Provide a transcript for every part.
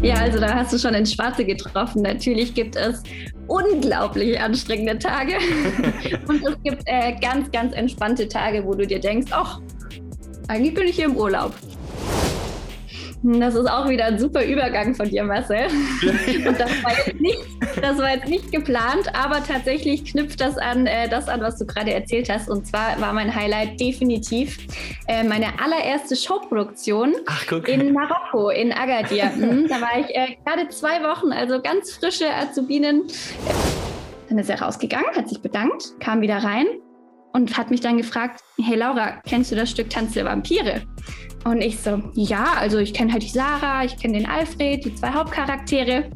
Ja, also da hast du schon ins Schwarze getroffen. Natürlich gibt es unglaublich anstrengende Tage und es gibt ganz, ganz entspannte Tage, wo du dir denkst, ach, eigentlich bin ich hier im Urlaub. Das ist auch wieder ein super Übergang von dir, Marcel. Und das war jetzt nicht geplant, aber tatsächlich knüpft das an, was du gerade erzählt hast. Und zwar war mein Highlight definitiv meine allererste Showproduktion in Marokko, in Agadir. Da war ich gerade 2 Wochen, also ganz frische Azubinin. Dann ist er rausgegangen, hat sich bedankt, kam wieder rein und hat mich dann gefragt, hey Laura, kennst du das Stück Tanz der Vampire? Und ich so, ja, also ich kenne halt die Sarah, ich kenne den Alfred, die 2 Hauptcharaktere.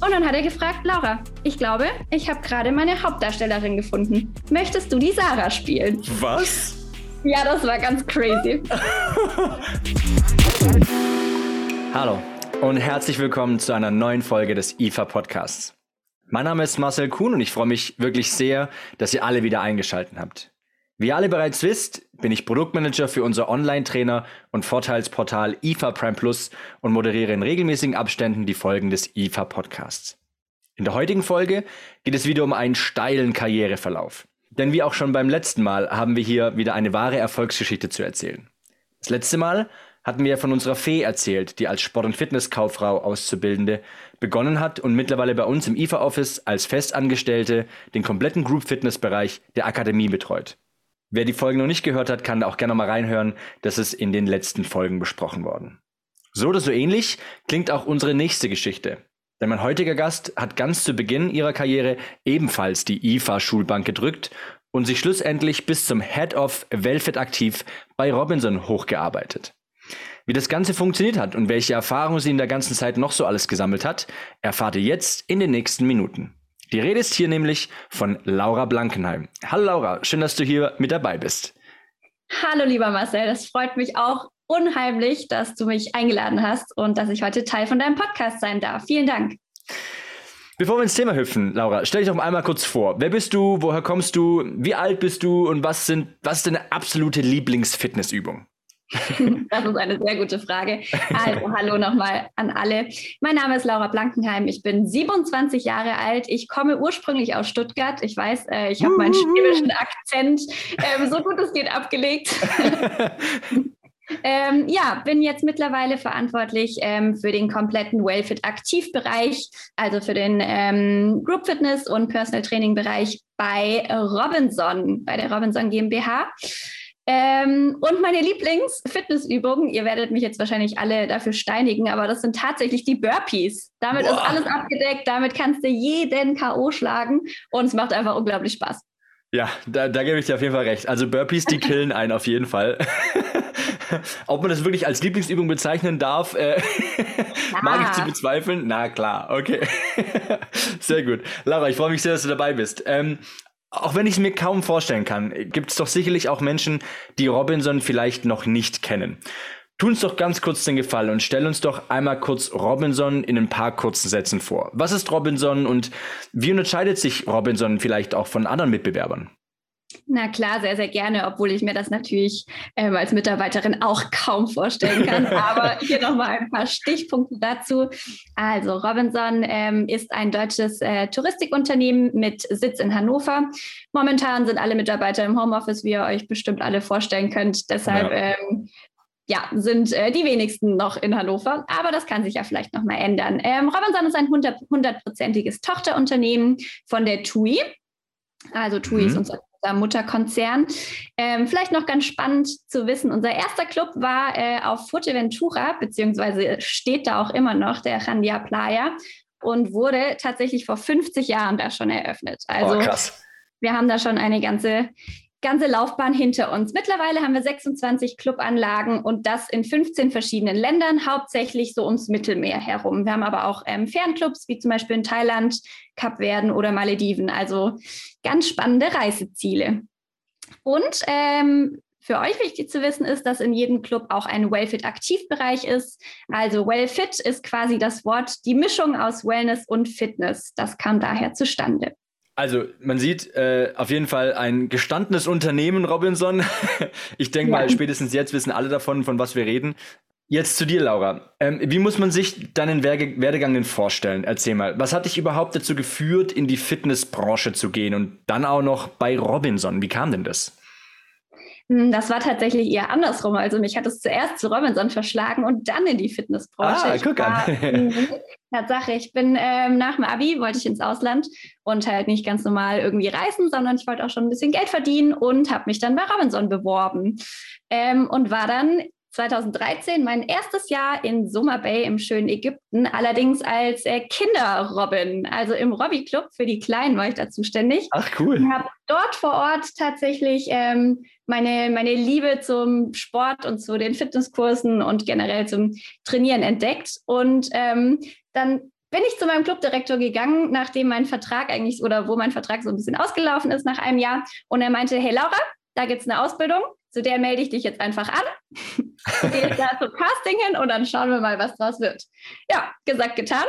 Und dann hat er gefragt, Laura, ich glaube, ich habe gerade meine Hauptdarstellerin gefunden. Möchtest du die Sarah spielen? Was? Ja, das war ganz crazy. Hallo und herzlich willkommen zu einer neuen Folge des IFA Podcasts. Mein Name ist Marcel Kuhn und ich freue mich wirklich sehr, dass ihr alle wieder eingeschaltet habt. Wie ihr alle bereits wisst, bin ich Produktmanager für unser Online-Trainer und Vorteilsportal IFA Prime Plus und moderiere in regelmäßigen Abständen die Folgen des IFA-Podcasts. In der heutigen Folge geht es wieder um einen steilen Karriereverlauf. Denn wie auch schon beim letzten Mal haben wir hier wieder eine wahre Erfolgsgeschichte zu erzählen. Das letzte Mal hatten wir von unserer Fee erzählt, die als Sport- und Fitnesskauffrau Auszubildende begonnen hat und mittlerweile bei uns im IFA-Office als Festangestellte den kompletten Group-Fitness-Bereich der Akademie betreut. Wer die Folgen noch nicht gehört hat, kann da auch gerne mal reinhören. Das ist in den letzten Folgen besprochen worden. So oder so ähnlich klingt auch unsere nächste Geschichte. Denn mein heutiger Gast hat ganz zu Beginn ihrer Karriere ebenfalls die IFA-Schulbank gedrückt und sich schlussendlich bis zum Head of Welfit aktiv bei Robinson hochgearbeitet. Wie das Ganze funktioniert hat und welche Erfahrungen sie in der ganzen Zeit noch so alles gesammelt hat, erfahrt ihr jetzt in den nächsten Minuten. Die Rede ist hier nämlich von Laura Blankenheim. Hallo Laura, schön, dass du hier mit dabei bist. Hallo lieber Marcel, das freut mich auch unheimlich, dass du mich eingeladen hast und dass ich heute Teil von deinem Podcast sein darf. Vielen Dank. Bevor wir ins Thema hüpfen, Laura, stell dich doch einmal kurz vor. Wer bist du, woher kommst du, wie alt bist du und was ist deine absolute Lieblingsfitnessübung? Das ist eine sehr gute Frage. Also hallo nochmal an alle. Mein Name ist Laura Blankenheim. Ich bin 27 Jahre alt. Ich komme ursprünglich aus Stuttgart. Ich weiß, ich habe meinen schwäbischen Akzent so gut es geht abgelegt. Bin jetzt mittlerweile verantwortlich für den kompletten Wellfit-Aktiv-Bereich, also für den Group Fitness und Personal Training-Bereich bei Robinson, bei der Robinson GmbH. Und meine Lieblings-Fitnessübungen, ihr werdet mich jetzt wahrscheinlich alle dafür steinigen, aber das sind tatsächlich die Burpees. Damit ist alles abgedeckt, damit kannst du jeden K.O. schlagen und es macht einfach unglaublich Spaß. Ja, da gebe ich dir auf jeden Fall recht. Also Burpees, die killen einen auf jeden Fall. Ob man das wirklich als Lieblingsübung bezeichnen darf, mag ich zu bezweifeln. Na klar, okay. Sehr gut. Laura, ich freue mich sehr, dass du dabei bist. Auch wenn ich es mir kaum vorstellen kann, gibt es doch sicherlich auch Menschen, die Robinson vielleicht noch nicht kennen. Tu uns doch ganz kurz den Gefallen und stell uns doch einmal kurz Robinson in ein paar kurzen Sätzen vor. Was ist Robinson und wie unterscheidet sich Robinson vielleicht auch von anderen Mitbewerbern? Na klar, sehr, sehr gerne, obwohl ich mir das natürlich als Mitarbeiterin auch kaum vorstellen kann. Aber hier nochmal ein paar Stichpunkte dazu. Also Robinson ist ein deutsches Touristikunternehmen mit Sitz in Hannover. Momentan sind alle Mitarbeiter im Homeoffice, wie ihr euch bestimmt alle vorstellen könnt. Deshalb sind die wenigsten noch in Hannover, aber das kann sich ja vielleicht nochmal ändern. Robinson ist ein 100%iges Tochterunternehmen von der TUI. Also TUI ist unser Mutterkonzern. Vielleicht noch ganz spannend zu wissen, unser erster Club war auf Fuerteventura, beziehungsweise steht da auch immer noch, der Randia Playa, und wurde tatsächlich vor 50 Jahren da schon eröffnet. Also krass. Wir haben da schon eine ganze Laufbahn hinter uns. Mittlerweile haben wir 26 Clubanlagen und das in 15 verschiedenen Ländern, hauptsächlich so ums Mittelmeer herum. Wir haben aber auch Fernclubs, wie zum Beispiel in Thailand, Kapverden oder Malediven. Also ganz spannende Reiseziele. Und für euch wichtig zu wissen ist, dass in jedem Club auch ein Wellfit-Aktivbereich ist. Also Wellfit ist quasi das Wort, die Mischung aus Wellness und Fitness. Das kam daher zustande. Also man sieht auf jeden Fall ein gestandenes Unternehmen, Robinson. Ich denke mal, spätestens jetzt wissen alle davon, von was wir reden. Jetzt zu dir, Laura. Wie muss man sich deinen Werdegang denn vorstellen? Erzähl mal, was hat dich überhaupt dazu geführt, in die Fitnessbranche zu gehen und dann auch noch bei Robinson? Wie kam denn das? Das war tatsächlich eher andersrum. Also mich hat es zuerst zu Robinson verschlagen und dann in die Fitnessbranche. Ah, guck an. Tatsache, ich bin nach dem Abi, wollte ich ins Ausland und halt nicht ganz normal irgendwie reisen, sondern ich wollte auch schon ein bisschen Geld verdienen und habe mich dann bei Robinson beworben und war dann 2013 mein erstes Jahr in Soma Bay im schönen Ägypten, allerdings als Kinder-Robin, also im Robby-Club für die Kleinen war ich da zuständig. Ach cool. Ich habe dort vor Ort tatsächlich meine Liebe zum Sport und zu den Fitnesskursen und generell zum Trainieren entdeckt und dann bin ich zu meinem Clubdirektor gegangen, nachdem mein Vertrag eigentlich, oder wo mein Vertrag so ein bisschen ausgelaufen ist nach einem Jahr und er meinte, hey Laura, da gibt es eine Ausbildung, zu der melde ich dich jetzt einfach an, gehe da zum Casting hin und dann schauen wir mal, was draus wird. Ja, gesagt, getan.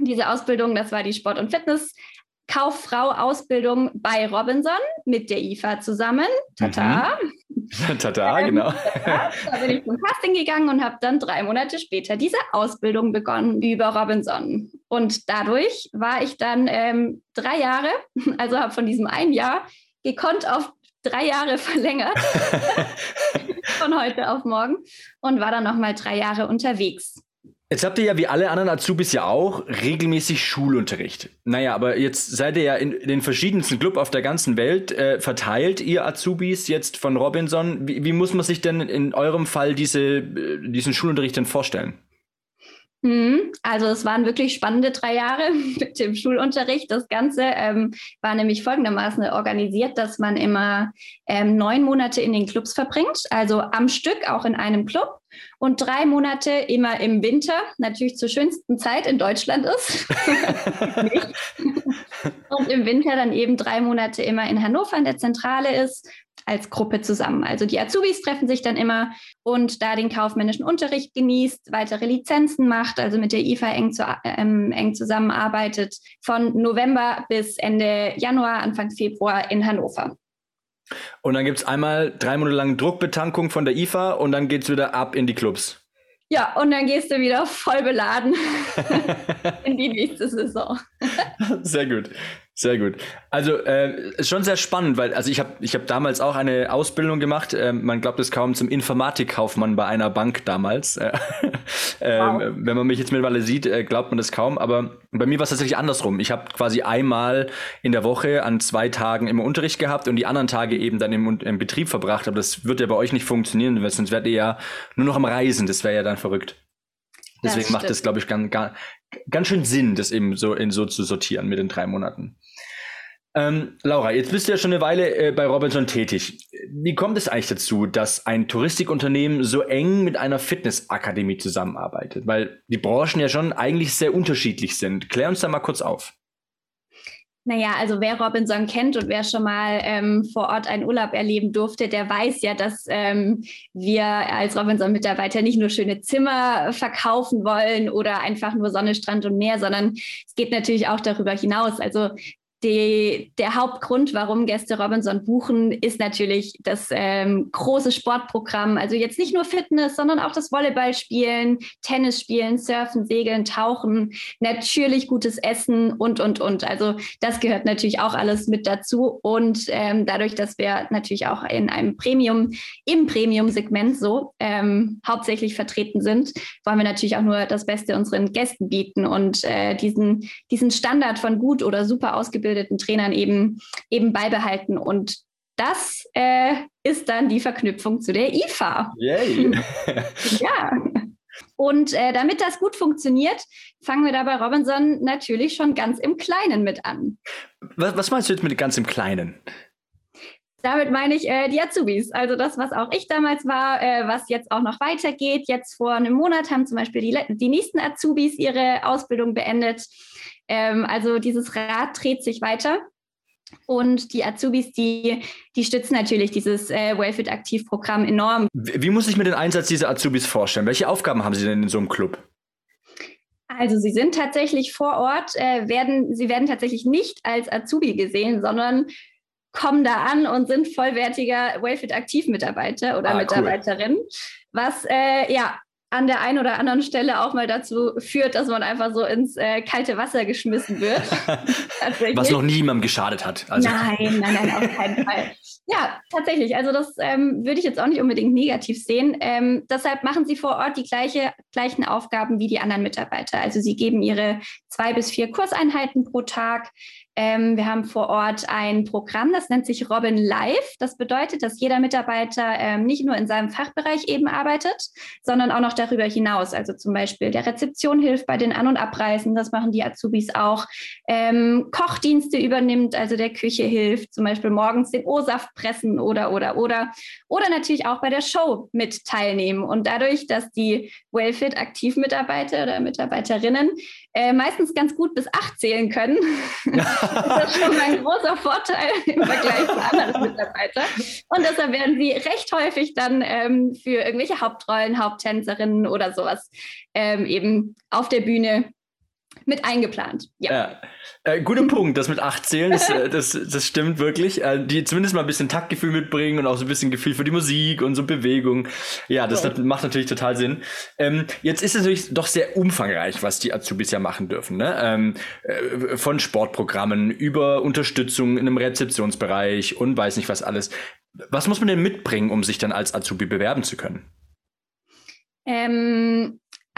Diese Ausbildung, das war die Sport- und Fitness-Kauffrau-Ausbildung bei Robinson mit der IFA zusammen. Tata. Mhm. Tata, genau. Tata. Da bin ich zum Casting gegangen und habe dann 3 Monate später diese Ausbildung begonnen über Robinson. Und dadurch war ich dann 3 Jahre, also habe von diesem einen Jahr gekonnt auf 3 Jahre verlängert, von heute auf morgen und war dann nochmal 3 Jahre unterwegs. Jetzt habt ihr ja wie alle anderen Azubis ja auch regelmäßig Schulunterricht. Naja, aber jetzt seid ihr ja in den verschiedensten Club auf der ganzen Welt verteilt, ihr Azubis jetzt von Robinson. Wie muss man sich denn in eurem Fall diesen Schulunterricht denn vorstellen? Also es waren wirklich spannende 3 Jahre mit dem Schulunterricht. Das Ganze war nämlich folgendermaßen organisiert, dass man immer 9 Monate in den Clubs verbringt, also am Stück auch in einem Club und 3 Monate immer im Winter, natürlich zur schönsten Zeit in Deutschland ist. Und im Winter dann eben 3 Monate immer in Hannover in der Zentrale ist, als Gruppe zusammen. Also die Azubis treffen sich dann immer und da den kaufmännischen Unterricht genießt, weitere Lizenzen macht, also mit der IFA eng zusammenarbeitet, von November bis Ende Januar, Anfang Februar in Hannover. Und dann gibt es einmal 3 Monate lang Druckbetankung von der IFA und dann geht es wieder ab in die Clubs. Ja, und dann gehst du wieder voll beladen in die nächste Saison. Sehr gut, sehr gut. Also ist schon sehr spannend, weil also ich hab damals auch eine Ausbildung gemacht, man glaubt es kaum, zum Informatikkaufmann bei einer Bank damals. Wow. Wenn man mich jetzt mittlerweile sieht, glaubt man das kaum, aber bei mir war es tatsächlich andersrum. Ich habe quasi einmal in der Woche an 2 Tagen immer Unterricht gehabt und die anderen Tage eben dann im Betrieb verbracht, aber das wird ja bei euch nicht funktionieren, weil sonst werdet ihr ja nur noch am Reisen, das wäre ja dann verrückt. Deswegen das macht es, glaube ich, ganz schön Sinn, das eben so zu sortieren mit den 3 Monaten. Laura, jetzt bist du ja schon eine Weile bei Robinson tätig. Wie kommt es eigentlich dazu, dass ein Touristikunternehmen so eng mit einer Fitnessakademie zusammenarbeitet? Weil die Branchen ja schon eigentlich sehr unterschiedlich sind. Klär uns da mal kurz auf. Naja, also wer Robinson kennt und wer schon mal vor Ort einen Urlaub erleben durfte, der weiß ja, dass wir als Robinson-Mitarbeiter nicht nur schöne Zimmer verkaufen wollen oder einfach nur Sonne, Strand und Meer, sondern es geht natürlich auch darüber hinaus. Also der Hauptgrund, warum Gäste Robinson buchen, ist natürlich das große Sportprogramm. Also jetzt nicht nur Fitness, sondern auch das Volleyballspielen, Tennisspielen, Surfen, Segeln, Tauchen, natürlich gutes Essen und. Also das gehört natürlich auch alles mit dazu. Und dadurch, dass wir natürlich auch in einem Premium-Segment so hauptsächlich vertreten sind, wollen wir natürlich auch nur das Beste unseren Gästen bieten und diesen Standard von gut oder super ausgebildeten Trainern eben beibehalten. Und das ist dann die Verknüpfung zu der IFA. Yay. Ja. Und damit das gut funktioniert, fangen wir da bei Robinson natürlich schon ganz im Kleinen mit an. Was meinst du jetzt mit ganz im Kleinen? Damit meine ich die Azubis, also das, was auch ich damals war, was jetzt auch noch weitergeht. Jetzt vor einem Monat haben zum Beispiel die nächsten Azubis ihre Ausbildung beendet. Also dieses Rad dreht sich weiter und die Azubis, die stützen natürlich dieses Wellfit-Aktiv-Programm enorm. Wie muss ich mir den Einsatz dieser Azubis vorstellen? Welche Aufgaben haben sie denn in so einem Club? Also sie sind tatsächlich vor Ort, sie werden tatsächlich nicht als Azubi gesehen, sondern kommen da an und sind vollwertiger Wellfit-Aktiv-Mitarbeiter oder Mitarbeiterin, cool. Was ja an der einen oder anderen Stelle auch mal dazu führt, dass man einfach so ins kalte Wasser geschmissen wird. Was noch niemandem geschadet hat. Also. Nein, auf keinen Fall. Ja, tatsächlich. Also das würde ich jetzt auch nicht unbedingt negativ sehen. Deshalb machen sie vor Ort die gleichen Aufgaben wie die anderen Mitarbeiter. Also sie geben ihre 2 bis 4 Kurseinheiten pro Tag. Wir haben vor Ort ein Programm, das nennt sich Robin Live. Das bedeutet, dass jeder Mitarbeiter nicht nur in seinem Fachbereich eben arbeitet, sondern auch noch darüber hinaus. Also zum Beispiel der Rezeption hilft bei den An- und Abreisen, das machen die Azubis auch. Kochdienste übernimmt, also der Küche hilft, zum Beispiel morgens den O-Saft pressen oder. Oder natürlich auch bei der Show mit teilnehmen. Und dadurch, dass die Wellfit-Aktiv-Mitarbeiter oder Mitarbeiterinnen meistens ganz gut bis 8 zählen können, das ist schon ein großer Vorteil im Vergleich zu anderen Mitarbeitern. Und deshalb werden sie recht häufig dann für irgendwelche Hauptrollen, Haupttänzerinnen oder sowas eben auf der Bühne mit eingeplant. Ja. Guter Punkt, das mit 8 zählen, das stimmt wirklich. Die zumindest mal ein bisschen Taktgefühl mitbringen und auch so ein bisschen Gefühl für die Musik und so Bewegung. Ja, das macht natürlich total Sinn. Jetzt ist es natürlich doch sehr umfangreich, was die Azubis ja machen dürfen. Ne? Von Sportprogrammen über Unterstützung in einem Rezeptionsbereich und weiß nicht was alles. Was muss man denn mitbringen, um sich dann als Azubi bewerben zu können?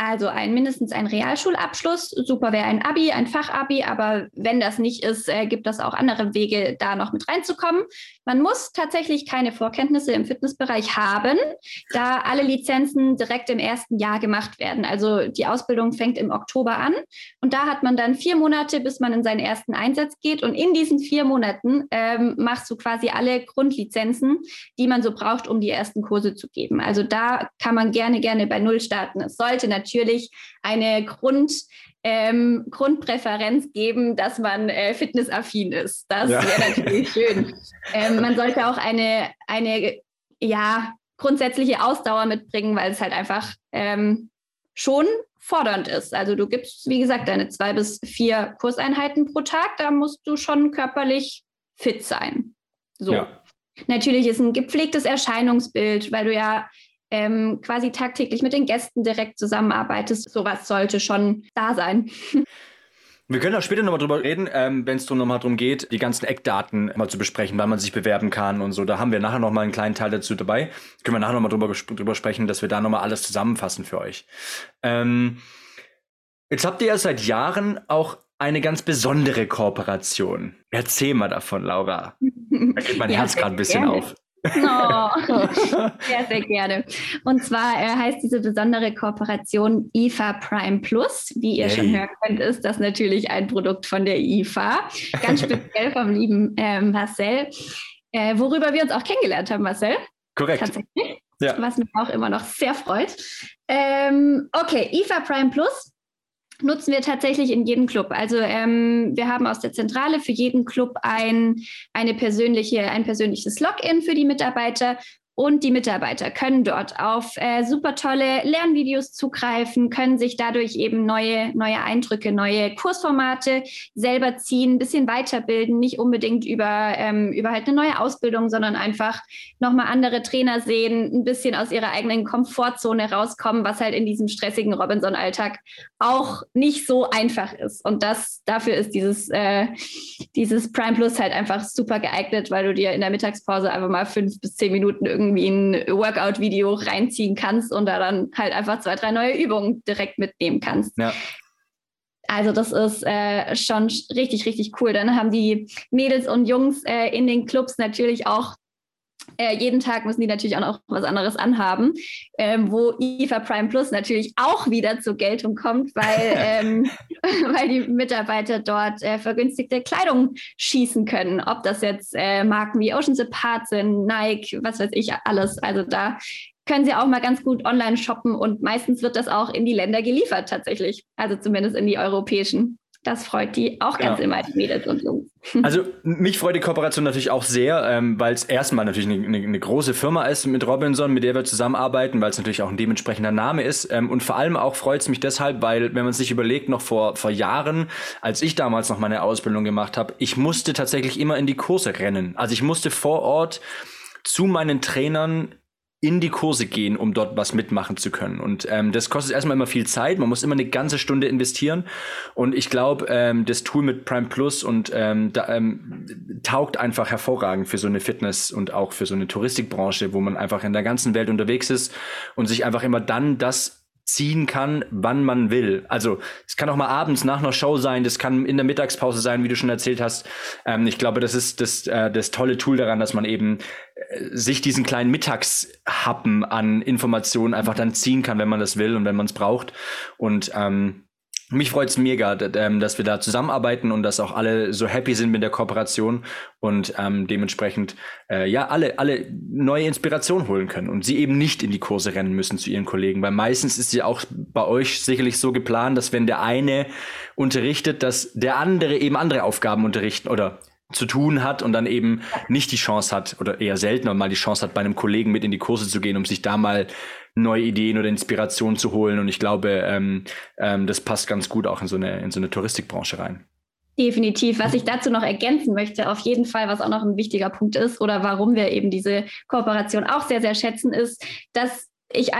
Also mindestens ein Realschulabschluss. Super wäre ein Abi, ein Fachabi. Aber wenn das nicht ist, gibt es auch andere Wege, da noch mit reinzukommen. Man muss tatsächlich keine Vorkenntnisse im Fitnessbereich haben, da alle Lizenzen direkt im ersten Jahr gemacht werden. Also die Ausbildung fängt im Oktober an. Und da hat man dann 4 Monate, bis man in seinen ersten Einsatz geht. Und in diesen 4 Monaten machst du quasi alle Grundlizenzen, die man so braucht, um die ersten Kurse zu geben. Also da kann man gerne bei Null starten. Es sollte natürlich eine Grundpräferenz geben, dass man fitnessaffin ist. Das wäre natürlich schön. Man sollte auch eine grundsätzliche Ausdauer mitbringen, weil es halt einfach schon fordernd ist. Also du gibst, wie gesagt, deine 2 bis 4 Kurseinheiten pro Tag. Da musst du schon körperlich fit sein. So. Ja. Natürlich ist ein gepflegtes Erscheinungsbild, weil du ja quasi tagtäglich mit den Gästen direkt zusammenarbeitest. Sowas sollte schon da sein. Wir können auch später nochmal drüber reden, wenn es nochmal drum geht, die ganzen Eckdaten mal zu besprechen, wann man sich bewerben kann und so. Da haben wir nachher nochmal einen kleinen Teil dazu dabei. Können wir nachher nochmal drüber sprechen, dass wir da nochmal alles zusammenfassen für euch. Jetzt habt ihr ja seit Jahren auch eine ganz besondere Kooperation. Erzähl mal davon, Laura. Da geht mein Herz gerade ein bisschen auf. Sehr, sehr gerne. Und zwar heißt diese besondere Kooperation IFA Prime Plus. Wie ihr schon hören könnt, ist das natürlich ein Produkt von der IFA. Ganz speziell vom lieben Marcel, worüber wir uns auch kennengelernt haben, Marcel. Korrekt. Tatsächlich. Ja. Was mich auch immer noch sehr freut. IFA Prime Plus nutzen wir tatsächlich in jedem Club. Also wir haben aus der Zentrale für jeden Club ein persönliches Login für die Mitarbeiter. Und die Mitarbeiter können dort auf super tolle Lernvideos zugreifen, können sich dadurch eben neue Eindrücke, neue Kursformate selber ziehen, ein bisschen weiterbilden, nicht unbedingt über halt eine neue Ausbildung, sondern einfach nochmal andere Trainer sehen, ein bisschen aus ihrer eigenen Komfortzone rauskommen, was halt in diesem stressigen Robinson-Alltag auch nicht so einfach ist. Und dafür ist dieses Prime Plus halt einfach super geeignet, weil du dir in der Mittagspause einfach mal 5 bis 10 Minuten irgendwie ein Workout-Video reinziehen kannst und da dann halt einfach 2, 3 neue Übungen direkt mitnehmen kannst. Ja. Also das ist schon richtig, richtig cool. Dann haben die Mädels und Jungs in den Clubs natürlich auch jeden Tag müssen die natürlich auch noch was anderes anhaben, wo IFA Prime Plus natürlich auch wieder zur Geltung kommt, weil die Mitarbeiter dort vergünstigte Kleidung schießen können. Ob das jetzt Marken wie Oceans Apart sind, Nike, was weiß ich alles. Also da können sie auch mal ganz gut online shoppen und meistens wird das auch in die Länder geliefert tatsächlich, also zumindest in die europäischen. Das freut die auch ganz immer, die Mädels und Jungs. Also mich freut die Kooperation natürlich auch sehr, weil es erstmal natürlich eine große Firma ist mit Robinson, mit der wir zusammenarbeiten, weil es natürlich auch ein dementsprechender Name ist. Und vor allem auch freut es mich deshalb, weil, wenn man sich überlegt, noch vor Jahren, als ich damals noch meine Ausbildung gemacht habe, ich musste tatsächlich immer in die Kurse rennen. Also ich musste vor Ort zu meinen Trainern in die Kurse gehen, um dort was mitmachen zu können. Und das kostet erstmal immer viel Zeit. Man muss immer eine ganze Stunde investieren. Und ich glaube, das Tool mit Prime Plus und taugt einfach hervorragend für so eine Fitness- und auch für so eine Touristikbranche, wo man einfach in der ganzen Welt unterwegs ist und sich einfach immer dann das ziehen kann, wann man will. Also es kann auch mal abends nach einer Show sein, das kann in der Mittagspause sein, wie du schon erzählt hast. Ich glaube, das ist das tolle Tool daran, dass man eben sich diesen kleinen Mittagshappen an Informationen einfach dann ziehen kann, wenn man das will und wenn man es braucht. Und mich freut es mega, dass wir da zusammenarbeiten und dass auch alle so happy sind mit der Kooperation und dementsprechend alle neue Inspiration holen können und sie eben nicht in die Kurse rennen müssen zu ihren Kollegen, weil meistens ist ja auch bei euch sicherlich so geplant, dass wenn der eine unterrichtet, dass der andere eben andere Aufgaben unterrichten oder zu tun hat und dann eben nicht die Chance hat oder eher seltener mal die Chance hat, bei einem Kollegen mit in die Kurse zu gehen, um sich da mal neue Ideen oder Inspirationen zu holen. Und ich glaube, das passt ganz gut auch in so eine Touristikbranche rein. Definitiv. Was ich dazu noch ergänzen möchte, auf jeden Fall, was auch noch ein wichtiger Punkt ist oder warum wir eben diese Kooperation auch sehr, sehr schätzen, ist, dass ich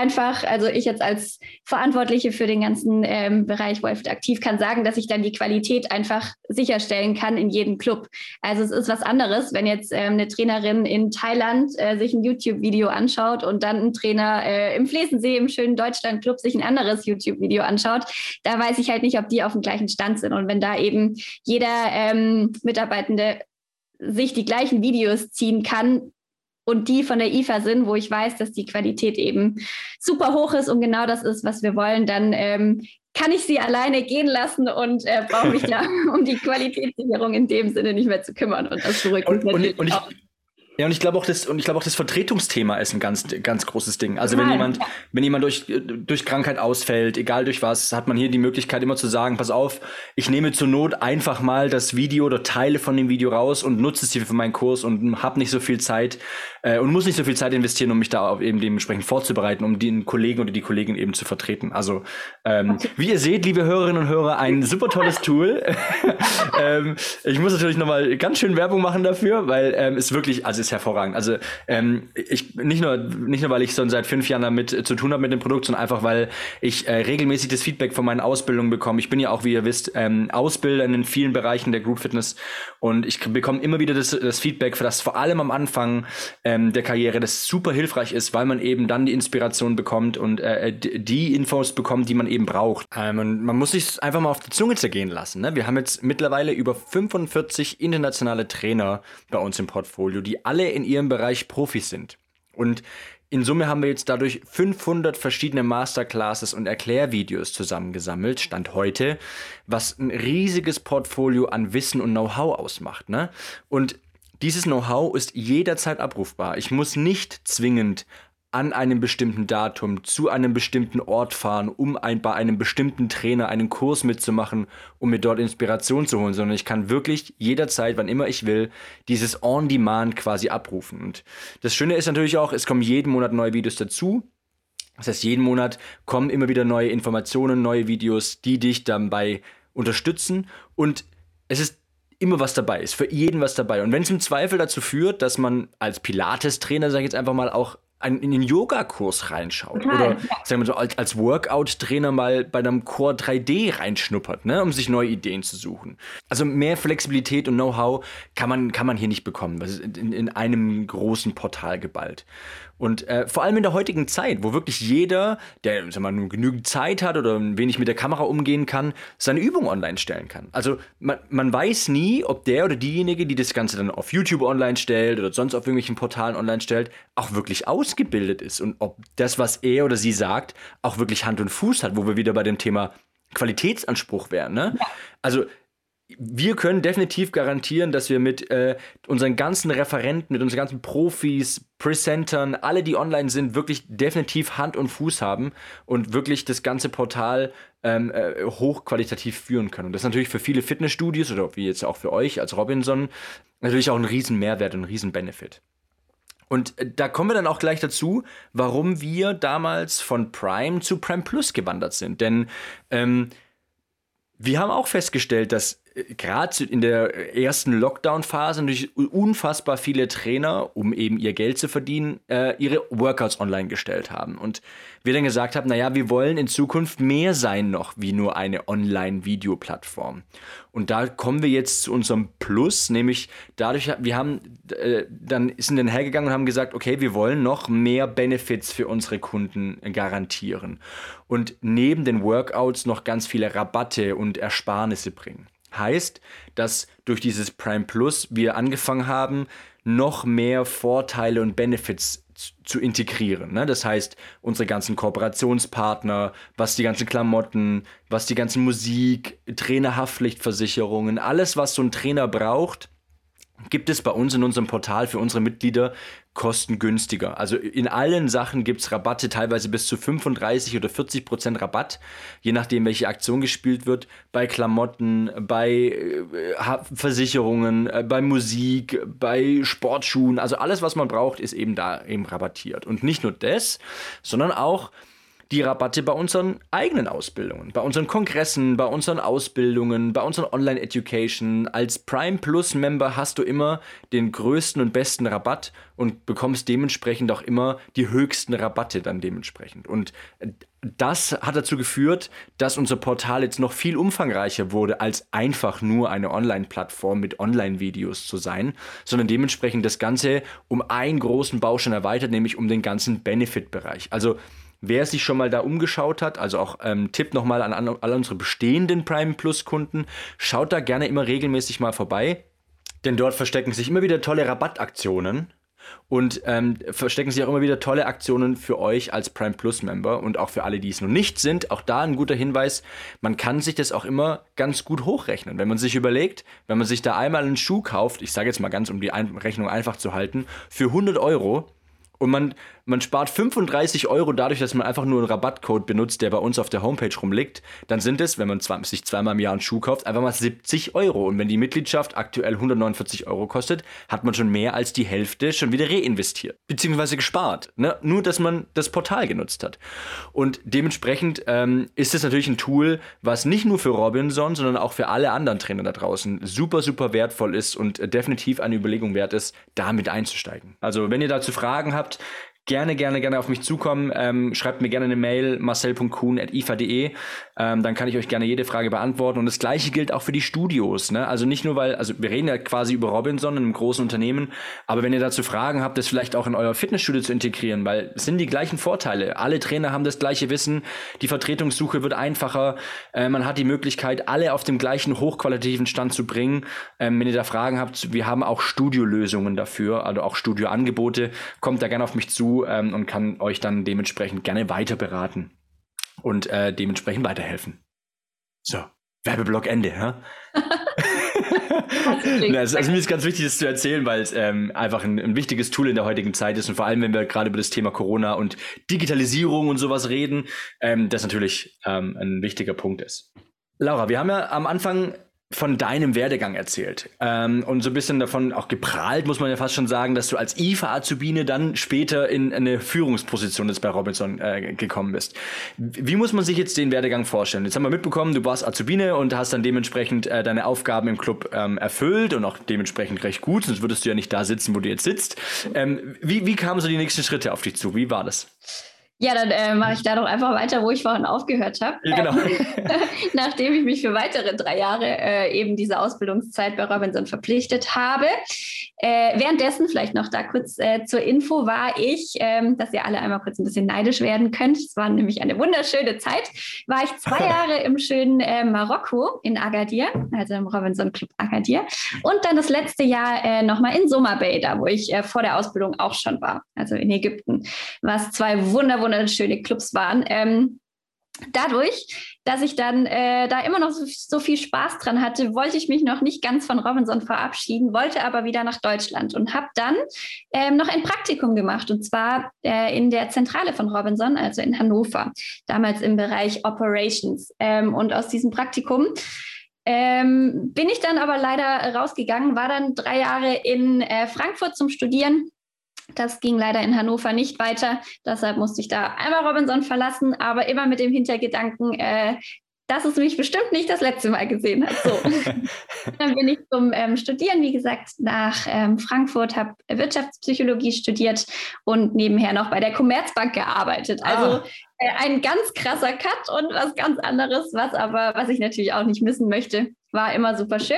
jetzt als Verantwortliche für den ganzen Bereich, wo ich aktiv kann, sagen, dass ich dann die Qualität einfach sicherstellen kann in jedem Club. Also es ist was anderes, wenn jetzt eine Trainerin in Thailand sich ein YouTube-Video anschaut und dann ein Trainer im Fleesensee, im schönen Deutschland-Club, sich ein anderes YouTube-Video anschaut. Da weiß ich halt nicht, ob die auf dem gleichen Stand sind. Und wenn da eben jeder Mitarbeitende sich die gleichen Videos ziehen kann, und die von der IFA sind, wo ich weiß, dass die Qualität eben super hoch ist und genau das ist, was wir wollen, dann kann ich sie alleine gehen lassen und brauche mich da um die Qualitätssicherung in dem Sinne nicht mehr zu kümmern und das zurück. Und ich glaube auch das Vertretungsthema ist ein ganz, ganz großes Ding. Also wenn jemand durch Krankheit ausfällt, egal durch was, hat man hier die Möglichkeit immer zu sagen, pass auf, ich nehme zur Not einfach mal das Video oder Teile von dem Video raus und nutze es hier für meinen Kurs und habe nicht so viel Zeit und muss nicht so viel Zeit investieren, um mich da auch eben dementsprechend vorzubereiten, um den Kollegen oder die Kollegin eben zu vertreten. Also wie ihr seht, liebe Hörerinnen und Hörer, ein super tolles Tool. Ich muss natürlich nochmal ganz schön Werbung machen dafür, weil es wirklich, also es ist hervorragend. Also ich nicht nur, weil ich schon seit 5 Jahren damit zu tun habe mit dem Produkt, sondern einfach, weil ich regelmäßig das Feedback von meinen Ausbildungen bekomme. Ich bin ja auch, wie ihr wisst, Ausbilder in vielen Bereichen der Group Fitness und ich bekomme immer wieder das Feedback, für das vor allem am Anfang der Karriere das super hilfreich ist, weil man eben dann die Inspiration bekommt und die Infos bekommt, die man eben braucht. Und man muss sich einfach mal auf die Zunge zergehen lassen, ne? Wir haben jetzt mittlerweile über 45 internationale Trainer bei uns im Portfolio, die alle in ihrem Bereich Profis sind. Und in Summe haben wir jetzt dadurch 500 verschiedene Masterclasses und Erklärvideos zusammengesammelt, Stand heute, was ein riesiges Portfolio an Wissen und Know-how ausmacht, ne? Und dieses Know-how ist jederzeit abrufbar. Ich muss nicht zwingend an einem bestimmten Datum, zu einem bestimmten Ort fahren, um bei einem bestimmten Trainer einen Kurs mitzumachen, um mir dort Inspiration zu holen, sondern ich kann wirklich jederzeit, wann immer ich will, dieses On-Demand quasi abrufen. Und das Schöne ist natürlich auch, es kommen jeden Monat neue Videos dazu. Das heißt, jeden Monat kommen immer wieder neue Informationen, neue Videos, die dich dabei unterstützen. Und es ist immer was dabei, ist für jeden was dabei. Und wenn es im Zweifel dazu führt, dass man als Pilates-Trainer, sage ich jetzt einfach mal, auch in den Yoga-Kurs reinschaut oder sagen wir so, als Workout-Trainer mal bei einem Core 3D reinschnuppert, ne, um sich neue Ideen zu suchen. Also mehr Flexibilität und Know-how kann man hier nicht bekommen. Das ist in einem großen Portal geballt. Und vor allem in der heutigen Zeit, wo wirklich jeder, der nur genügend Zeit hat oder ein wenig mit der Kamera umgehen kann, seine Übung online stellen kann. Also man weiß nie, ob der oder diejenige, die das Ganze dann auf YouTube online stellt oder sonst auf irgendwelchen Portalen online stellt, auch wirklich ausgebildet ist und ob das, was er oder sie sagt, auch wirklich Hand und Fuß hat, wo wir wieder bei dem Thema Qualitätsanspruch wären, ne? Ja. Also wir können definitiv garantieren, dass wir mit unseren ganzen Referenten, mit unseren ganzen Profis, Presentern, alle, die online sind, wirklich definitiv Hand und Fuß haben und wirklich das ganze Portal hochqualitativ führen können. Und das ist natürlich für viele Fitnessstudios oder wie jetzt auch für euch als Robinson natürlich auch ein riesen Mehrwert und ein riesen Benefit. Und da kommen wir dann auch gleich dazu, warum wir damals von Prime zu Prime Plus gewandert sind. Denn wir haben auch festgestellt, dass gerade in der ersten Lockdown-Phase natürlich unfassbar viele Trainer, um eben ihr Geld zu verdienen, ihre Workouts online gestellt haben. Und wir dann gesagt haben, naja, wir wollen in Zukunft mehr sein noch wie nur eine Online-Video-Plattform. Und da kommen wir jetzt zu unserem Plus, nämlich dadurch, wir haben, dann sind wir hergegangen und haben gesagt, okay, wir wollen noch mehr Benefits für unsere Kunden garantieren und neben den Workouts noch ganz viele Rabatte und Ersparnisse bringen. Heißt, dass durch dieses Prime Plus wir angefangen haben, noch mehr Vorteile und Benefits zu integrieren. Ne? Das heißt, unsere ganzen Kooperationspartner, was die ganzen Klamotten, was die ganze Musik, Trainerhaftpflichtversicherungen, alles, was so ein Trainer braucht, gibt es bei uns in unserem Portal für unsere Mitglieder kostengünstiger. Also in allen Sachen gibt es Rabatte, teilweise bis zu 35 oder 40% Rabatt, je nachdem, welche Aktion gespielt wird, bei Klamotten, bei Versicherungen, bei Musik, bei Sportschuhen. Also alles, was man braucht, ist eben da eben rabattiert. Und nicht nur das, sondern auch die Rabatte bei unseren eigenen Ausbildungen, bei unseren Kongressen, bei unseren Ausbildungen, bei unseren Online-Education. Als Prime Plus-Member hast du immer den größten und besten Rabatt und bekommst dementsprechend auch immer die höchsten Rabatte dann dementsprechend. Und das hat dazu geführt, dass unser Portal jetzt noch viel umfangreicher wurde, als einfach nur eine Online-Plattform mit Online-Videos zu sein, sondern dementsprechend das Ganze um einen großen Baustein erweitert, nämlich um den ganzen Benefit-Bereich. Also wer sich schon mal da umgeschaut hat, also auch Tipp nochmal an alle unsere bestehenden Prime Plus Kunden, schaut da gerne immer regelmäßig mal vorbei, denn dort verstecken sich immer wieder tolle Rabattaktionen und verstecken sich auch immer wieder tolle Aktionen für euch als Prime Plus Member und auch für alle, die es noch nicht sind. Auch da ein guter Hinweis, man kann sich das auch immer ganz gut hochrechnen. Wenn man sich überlegt, wenn man sich da einmal einen Schuh kauft, ich sage jetzt mal ganz, um die Rechnung einfach zu halten, für 100 €, und man spart 35 € dadurch, dass man einfach nur einen Rabattcode benutzt, der bei uns auf der Homepage rumliegt. Dann sind es, wenn man sich zweimal im Jahr einen Schuh kauft, einfach mal 70 €. Und wenn die Mitgliedschaft aktuell 149 € kostet, hat man schon mehr als die Hälfte schon wieder reinvestiert. Beziehungsweise gespart. Ne? Nur, dass man das Portal genutzt hat. Und dementsprechend ist es natürlich ein Tool, was nicht nur für Robinson, sondern auch für alle anderen Trainer da draußen super, super wertvoll ist und definitiv eine Überlegung wert ist, damit einzusteigen. Also, wenn ihr dazu Fragen habt, gerne auf mich zukommen. Schreibt mir gerne eine Mail, marcel.kuhn@ifa.de. Dann kann ich euch gerne jede Frage beantworten. Und das Gleiche gilt auch für die Studios. Ne? Also nicht nur, also wir reden ja quasi über Robinson, einem großen Unternehmen. Aber wenn ihr dazu Fragen habt, das vielleicht auch in euer Fitnessstudio zu integrieren, weil es sind die gleichen Vorteile. Alle Trainer haben das gleiche Wissen. Die Vertretungssuche wird einfacher. Man hat die Möglichkeit, alle auf dem gleichen hochqualitativen Stand zu bringen. Wenn ihr da Fragen habt, wir haben auch Studiolösungen dafür, also auch Studioangebote. Kommt da gerne auf mich zu. Und kann euch dann dementsprechend gerne weiter beraten und dementsprechend weiterhelfen. So, Werbeblock Ende. Ja? Also mir ist ganz wichtig, das zu erzählen, weil es einfach ein wichtiges Tool in der heutigen Zeit ist und vor allem, wenn wir gerade über das Thema Corona und Digitalisierung und sowas reden, das natürlich ein wichtiger Punkt ist. Laura, wir haben ja am Anfang von deinem Werdegang erzählt und so ein bisschen davon auch geprahlt, muss man ja fast schon sagen, dass du als IFA-Azubine dann später in eine Führungsposition jetzt bei Robinson gekommen bist. Wie muss man sich jetzt den Werdegang vorstellen? Jetzt haben wir mitbekommen, du warst Azubine und hast dann dementsprechend deine Aufgaben im Club erfüllt und auch dementsprechend recht gut, sonst würdest du ja nicht da sitzen, wo du jetzt sitzt. Wie kamen so die nächsten Schritte auf dich zu? Wie war das? Ja, dann mache ich da doch einfach weiter, wo ich vorhin aufgehört habe. Ja, genau. Nachdem ich mich für weitere 3 Jahre eben diese Ausbildungszeit bei Robinson verpflichtet habe. Währenddessen, vielleicht noch da kurz zur Info, war ich, dass ihr alle einmal kurz ein bisschen neidisch werden könnt, es war nämlich eine wunderschöne Zeit, war ich 2 Jahre im schönen Marokko in Agadir, also im Robinson Club Agadir und dann das letzte Jahr nochmal in Soma Bay, da wo ich vor der Ausbildung auch schon war, also in Ägypten, was 2 wunderschöne Clubs waren. Dadurch, dass ich dann da immer noch so viel Spaß dran hatte, wollte ich mich noch nicht ganz von Robinson verabschieden, wollte aber wieder nach Deutschland und habe dann noch ein Praktikum gemacht und zwar in der Zentrale von Robinson, also in Hannover, damals im Bereich Operations. Und aus diesem Praktikum bin ich dann aber leider rausgegangen, war dann 3 Jahre in Frankfurt zum Studieren. Das ging leider in Hannover nicht weiter, deshalb musste ich da einmal Robinson verlassen, aber immer mit dem Hintergedanken, dass es mich bestimmt nicht das letzte Mal gesehen hat. So. Dann bin ich zum Studieren, wie gesagt, nach Frankfurt, habe Wirtschaftspsychologie studiert und nebenher noch bei der Commerzbank gearbeitet. Also ein ganz krasser Cut und was ganz anderes, was ich natürlich auch nicht missen möchte. War immer super schön,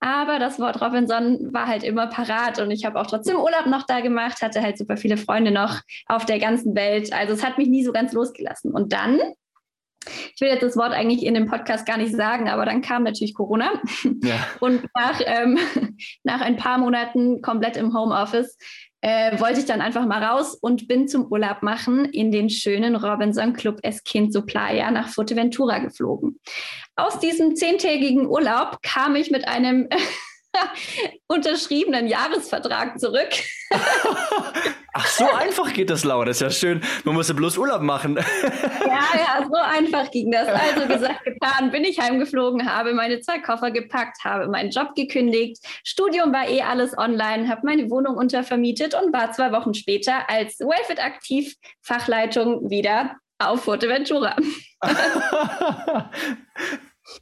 aber das Wort Robinson war halt immer parat und ich habe auch trotzdem Urlaub noch da gemacht, hatte halt super viele Freunde noch auf der ganzen Welt. Also es hat mich nie so ganz losgelassen. Und dann, ich will jetzt das Wort eigentlich in dem Podcast gar nicht sagen, aber dann kam natürlich Corona. Ja. Und nach ein paar Monaten komplett im Homeoffice wollte ich dann einfach mal raus und bin zum Urlaub machen in den schönen Robinson Club Esquinzo Playa nach Fuerteventura geflogen. Aus diesem 10-tägigen Urlaub kam ich mit einem unterschriebenen Jahresvertrag zurück. Ach, so einfach geht das, Laura, das ist ja schön. Man musste bloß Urlaub machen. Ja, so einfach ging das. Also gesagt, getan, bin ich heimgeflogen, habe meine 2 Koffer gepackt, habe meinen Job gekündigt, Studium war alles online, habe meine Wohnung untervermietet und war 2 Wochen später als Wellfit aktiv Fachleitung wieder auf Fuerteventura.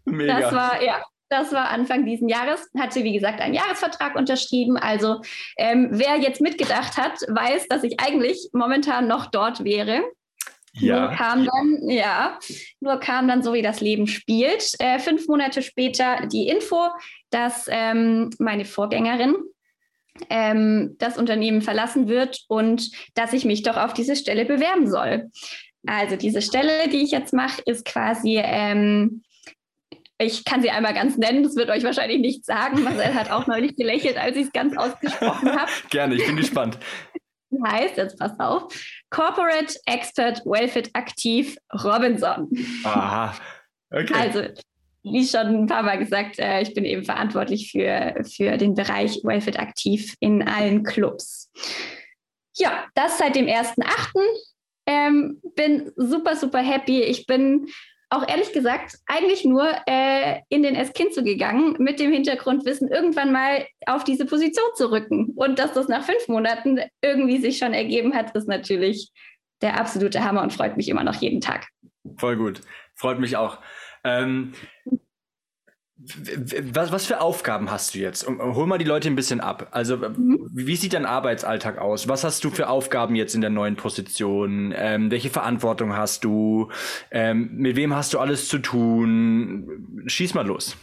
Mega. Das war Anfang diesen Jahres, hatte wie gesagt einen Jahresvertrag unterschrieben. Also wer jetzt mitgedacht hat, weiß, dass ich eigentlich momentan noch dort wäre. Ja. Nur kam dann, so wie das Leben spielt, 5 Monate später die Info, dass meine Vorgängerin das Unternehmen verlassen wird und dass ich mich doch auf diese Stelle bewerben soll. Also diese Stelle, die ich jetzt mache, ist quasi... ich kann sie einmal ganz nennen, das wird euch wahrscheinlich nichts sagen. Marcel hat auch neulich gelächelt, als ich es ganz ausgesprochen habe. Gerne, ich bin gespannt. Das heißt, jetzt passt auf, Corporate Expert Wellfit Aktiv Robinson. Aha, okay. Also, wie schon ein paar Mal gesagt, ich bin eben verantwortlich für den Bereich Wellfit Aktiv in allen Clubs. Ja, das seit dem 1.8. Bin super, super happy. Ich bin... auch ehrlich gesagt, eigentlich nur in den Esquinzo gegangen, mit dem Hintergrundwissen, irgendwann mal auf diese Position zu rücken. Und dass das nach 5 Monaten irgendwie sich schon ergeben hat, ist natürlich der absolute Hammer und freut mich immer noch jeden Tag. Voll gut, freut mich auch. Was für Aufgaben hast du jetzt? Hol mal die Leute ein bisschen ab. Also wie sieht dein Arbeitsalltag aus? Was hast du für Aufgaben jetzt in der neuen Position? Welche Verantwortung hast du? Mit wem hast du alles zu tun? Schieß mal los.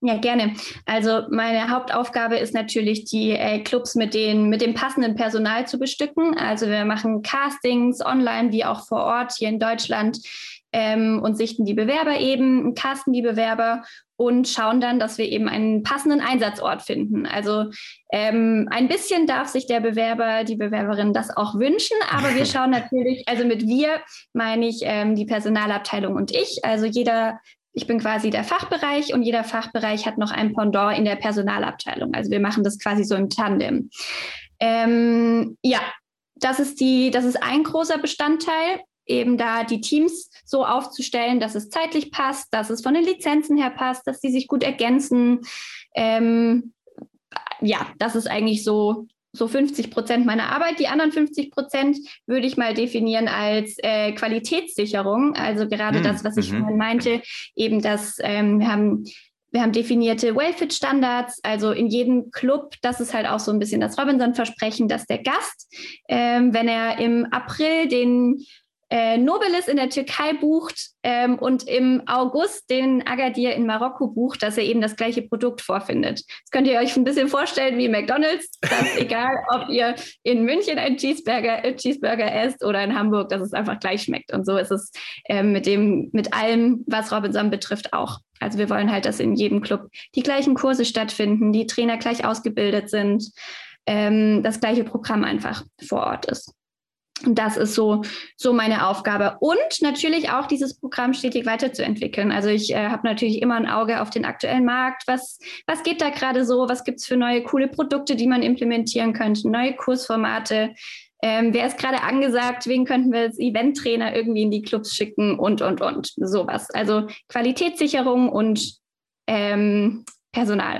Ja, gerne. Also meine Hauptaufgabe ist natürlich, die Clubs mit dem passenden Personal zu bestücken. Also wir machen Castings online wie auch vor Ort hier in Deutschland und sichten die Bewerber eben, casten die Bewerber und schauen dann, dass wir eben einen passenden Einsatzort finden. Also ein bisschen darf sich der Bewerber, die Bewerberin das auch wünschen, aber wir schauen natürlich, also mit wir meine ich die Personalabteilung und ich, also ich bin quasi der Fachbereich und jeder Fachbereich hat noch ein Pendant in der Personalabteilung. Also wir machen das quasi so im Tandem. Das ist ein großer Bestandteil, eben da die Teams so aufzustellen, dass es zeitlich passt, dass es von den Lizenzen her passt, dass die sich gut ergänzen. Das ist eigentlich so 50% meiner Arbeit. Die anderen 50% würde ich mal definieren als Qualitätssicherung. Also gerade das, was ich vorhin meinte, eben dass wir haben definierte Wellfit-Standards, also in jedem Club, das ist halt auch so ein bisschen das Robinson-Versprechen, dass der Gast, wenn er im April den Nobilis in der Türkei bucht und im August den Agadir in Marokko bucht, dass er eben das gleiche Produkt vorfindet. Das könnt ihr euch ein bisschen vorstellen wie McDonald's, dass egal, ob ihr in München einen Cheeseburger esst oder in Hamburg, dass es einfach gleich schmeckt. Und so ist es mit allem, was Robinson betrifft, auch. Also wir wollen halt, dass in jedem Club die gleichen Kurse stattfinden, die Trainer gleich ausgebildet sind, das gleiche Programm einfach vor Ort ist. Und das ist so meine Aufgabe. Und natürlich auch dieses Programm stetig weiterzuentwickeln. Also ich habe natürlich immer ein Auge auf den aktuellen Markt. Was geht da gerade so? Was gibt es für neue, coole Produkte, die man implementieren könnte? Neue Kursformate? Wer ist gerade angesagt? Wen könnten wir als Eventtrainer irgendwie in die Clubs schicken? Und sowas. Also Qualitätssicherung und Personal,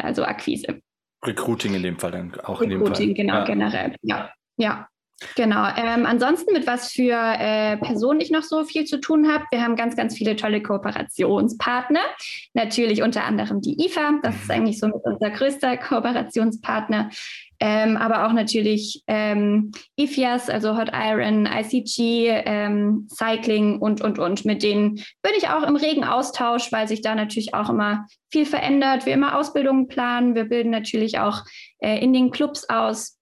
also Akquise. Recruiting in dem Fall dann auch. Recruiting, genau, ja. Generell. Ja. Genau. Ansonsten, mit was für Personen ich noch so viel zu tun habe: Wir haben ganz, ganz viele tolle Kooperationspartner. Natürlich unter anderem die IFA. Das ist eigentlich so unser größter Kooperationspartner. Aber auch natürlich IFIAS, also Hot Iron, ICG, Cycling und. Mit denen bin ich auch im regen Austausch, weil sich da natürlich auch immer viel verändert. Wir immer Ausbildungen planen. Wir bilden natürlich auch in den Clubs aus.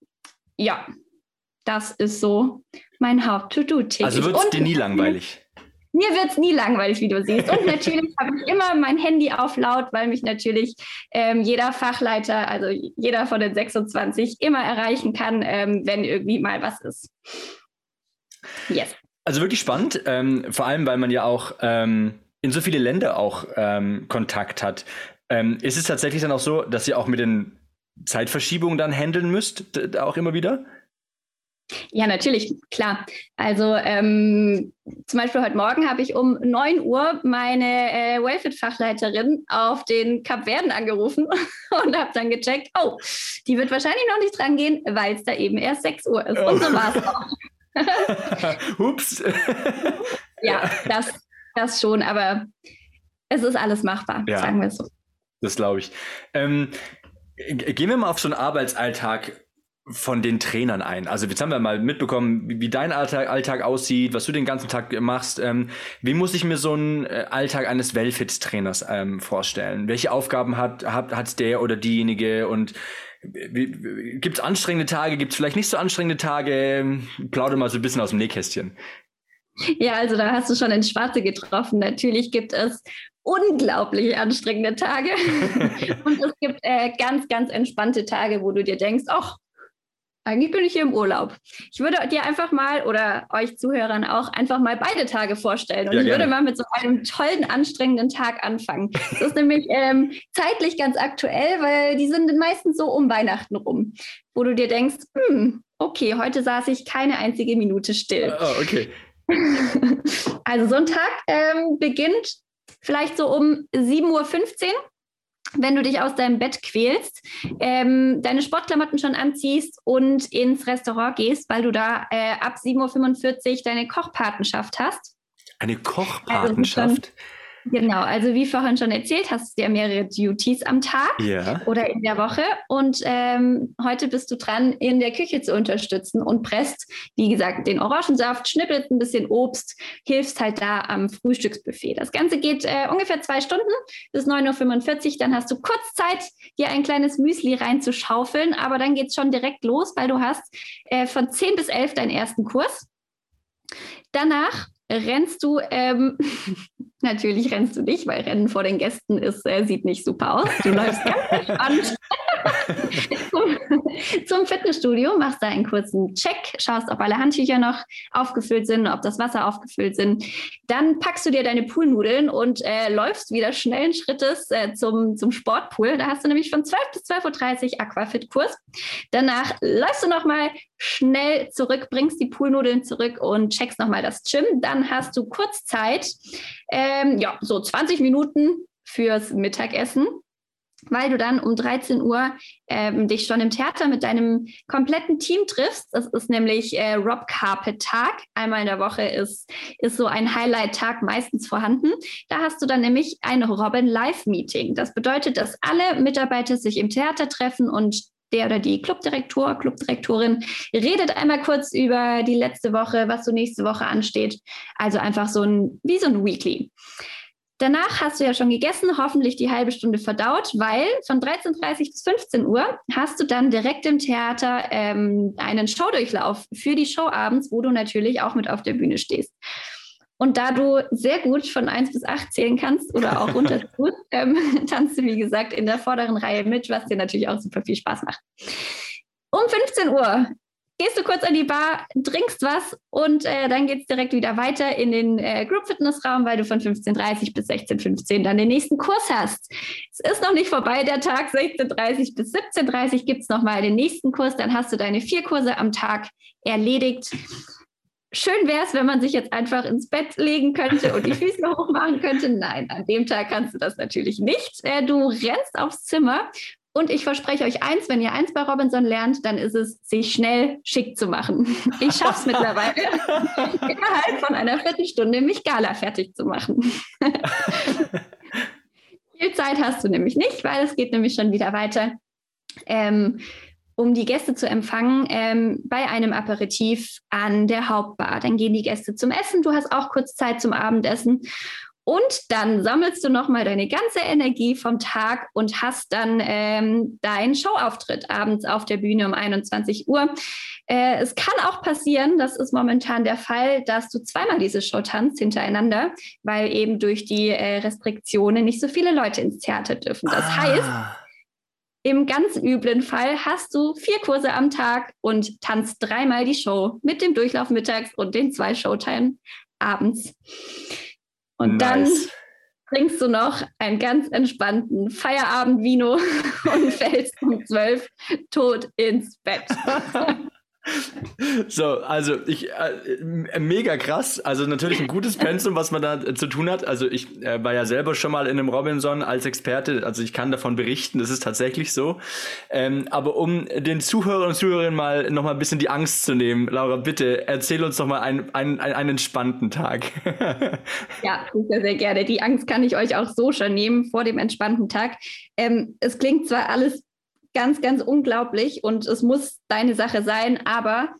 Ja, das ist so mein Haupt-To-Do-Tick. Also wird es dir nie langweilig? Mir wird es nie langweilig, wie du siehst. Und natürlich habe ich immer mein Handy auf laut, weil mich natürlich jeder Fachleiter, also jeder von den 26, immer erreichen kann, wenn irgendwie mal was ist. Yes. Also wirklich spannend, vor allem, weil man ja auch in so viele Länder auch Kontakt hat. Ist es tatsächlich dann auch so, dass ihr auch mit den Zeitverschiebungen dann handeln müsst, auch immer wieder? Ja, natürlich, klar. Also zum Beispiel heute Morgen habe ich um 9 Uhr meine Wellfit-Fachleiterin auf den Kapverden angerufen und habe dann gecheckt, oh, die wird wahrscheinlich noch nicht dran gehen, weil es da eben erst 6 Uhr ist. Oh. Und so war es auch. Ups. Ja, das schon, aber es ist alles machbar, ja, sagen wir es so. Das glaube ich. Gehen wir mal auf so einen Arbeitsalltag von den Trainern ein. Also jetzt haben wir mal mitbekommen, wie dein Alltag aussieht, was du den ganzen Tag machst. Wie muss ich mir so einen Alltag eines Wellfit-Trainers vorstellen? Welche Aufgaben hat der oder diejenige? Und gibt es anstrengende Tage? Gibt es vielleicht nicht so anstrengende Tage? Plaudere mal so ein bisschen aus dem Nähkästchen. Ja, also da hast du schon ins Schwarze getroffen. Natürlich gibt es unglaublich anstrengende Tage. Und es gibt ganz, ganz entspannte Tage, wo du dir denkst, ach, eigentlich bin ich hier im Urlaub. Ich würde dir einfach mal, oder euch Zuhörern auch, einfach mal beide Tage vorstellen. Und ja, ich würde mal mit so einem tollen, anstrengenden Tag anfangen. Das ist nämlich zeitlich ganz aktuell, weil die sind meistens so um Weihnachten rum, wo du dir denkst, okay, heute saß ich keine einzige Minute still. Oh, okay. Also so ein Tag beginnt vielleicht so um 7.15 Uhr. Wenn du dich aus deinem Bett quälst, deine Sportklamotten schon anziehst und ins Restaurant gehst, weil du da ab 7.45 Uhr deine Kochpatenschaft hast. Eine Kochpatenschaft? Genau, also wie vorhin schon erzählt, hast du ja mehrere Duties am Tag oder in der Woche. Und heute bist du dran, in der Küche zu unterstützen und presst, wie gesagt, den Orangensaft, schnippelst ein bisschen Obst, hilfst halt da am Frühstücksbuffet. Das Ganze geht ungefähr 2 Stunden bis 9.45 Uhr. Dann hast du kurz Zeit, dir ein kleines Müsli reinzuschaufeln. Aber dann geht es schon direkt los, weil du hast von 10 bis 11 deinen ersten Kurs. Danach rennst du, natürlich rennst du nicht, weil Rennen vor den Gästen ist, sieht nicht super aus. Du läufst ganz entspannt zum Fitnessstudio, machst da einen kurzen Check, schaust, ob alle Handtücher noch aufgefüllt sind, ob das Wasser aufgefüllt sind. Dann packst du dir deine Poolnudeln und läufst wieder schnellen Schrittes zum Sportpool. Da hast du nämlich von 12 bis 12.30 Uhr Aquafit-Kurs. Danach läufst du nochmal schnell zurück, bringst die Poolnudeln zurück und checkst nochmal das Gym. Dann hast du kurz Zeit, so 20 Minuten fürs Mittagessen, weil du dann um 13 Uhr dich schon im Theater mit deinem kompletten Team triffst. Das ist nämlich Rob Carpet Tag. Einmal in der Woche ist so ein Highlight-Tag meistens vorhanden. Da hast du dann nämlich ein Robin-Live-Meeting. Das bedeutet, dass alle Mitarbeiter sich im Theater treffen und der oder die Clubdirektor, Clubdirektorin redet einmal kurz über die letzte Woche, was so nächste Woche ansteht. Also einfach wie so ein Weekly. Danach hast du ja schon gegessen, hoffentlich die halbe Stunde verdaut, weil von 13.30 bis 15 Uhr hast du dann direkt im Theater einen Showdurchlauf für die Show abends, wo du natürlich auch mit auf der Bühne stehst. Und da du sehr gut von 1 bis 8 zählen kannst oder auch runter tanzt du, wie gesagt, in der vorderen Reihe mit, was dir natürlich auch super viel Spaß macht. Um 15 Uhr gehst du kurz an die Bar, trinkst was und dann geht es direkt wieder weiter in den Group-Fitness-Raum, weil du von 15.30 bis 16.15 dann den nächsten Kurs hast. Es ist noch nicht vorbei, der Tag. 16.30 bis 17.30 gibt es nochmal den nächsten Kurs. Dann hast du deine 4 Kurse am Tag erledigt. Schön wäre es, wenn man sich jetzt einfach ins Bett legen könnte und die Füße hoch machen könnte. Nein, an dem Tag kannst du das natürlich nicht. Du rennst aufs Zimmer Und ich verspreche euch eins, wenn ihr eins bei Robinson lernt, dann ist es, sich schnell schick zu machen. Ich schaffe es mittlerweile, innerhalb von einer Viertelstunde mich Gala fertig zu machen. Viel Zeit hast du nämlich nicht, weil es geht nämlich schon wieder weiter, um die Gäste zu empfangen, bei einem Aperitif an der Hauptbar. Dann gehen die Gäste zum Essen, du hast auch kurz Zeit zum Abendessen. Und dann sammelst du nochmal deine ganze Energie vom Tag und hast dann deinen Showauftritt abends auf der Bühne um 21 Uhr. Es kann auch passieren, das ist momentan der Fall, dass du zweimal diese Show tanzt hintereinander, weil eben durch die Restriktionen nicht so viele Leute ins Theater dürfen. Das heißt, im ganz üblen Fall hast du 4 Kurse am Tag und tanzt 3-mal die Show mit dem Durchlauf mittags und den 2 Showtime abends. Und dann trinkst du noch einen ganz entspannten Feierabend-Vino und fällst um 12 tot ins Bett. So, also ich, mega krass, also natürlich ein gutes Pensum, was man da zu tun hat, also ich war ja selber schon mal in einem Robinson als Experte, also ich kann davon berichten, das ist tatsächlich so, aber um den Zuhörern und Zuhörerinnen mal nochmal ein bisschen die Angst zu nehmen, Laura, bitte erzähl uns nochmal einen entspannten Tag. Ja, sehr, sehr gerne, die Angst kann ich euch auch so schon nehmen vor dem entspannten Tag. Es klingt zwar alles ganz, ganz unglaublich und es muss deine Sache sein, aber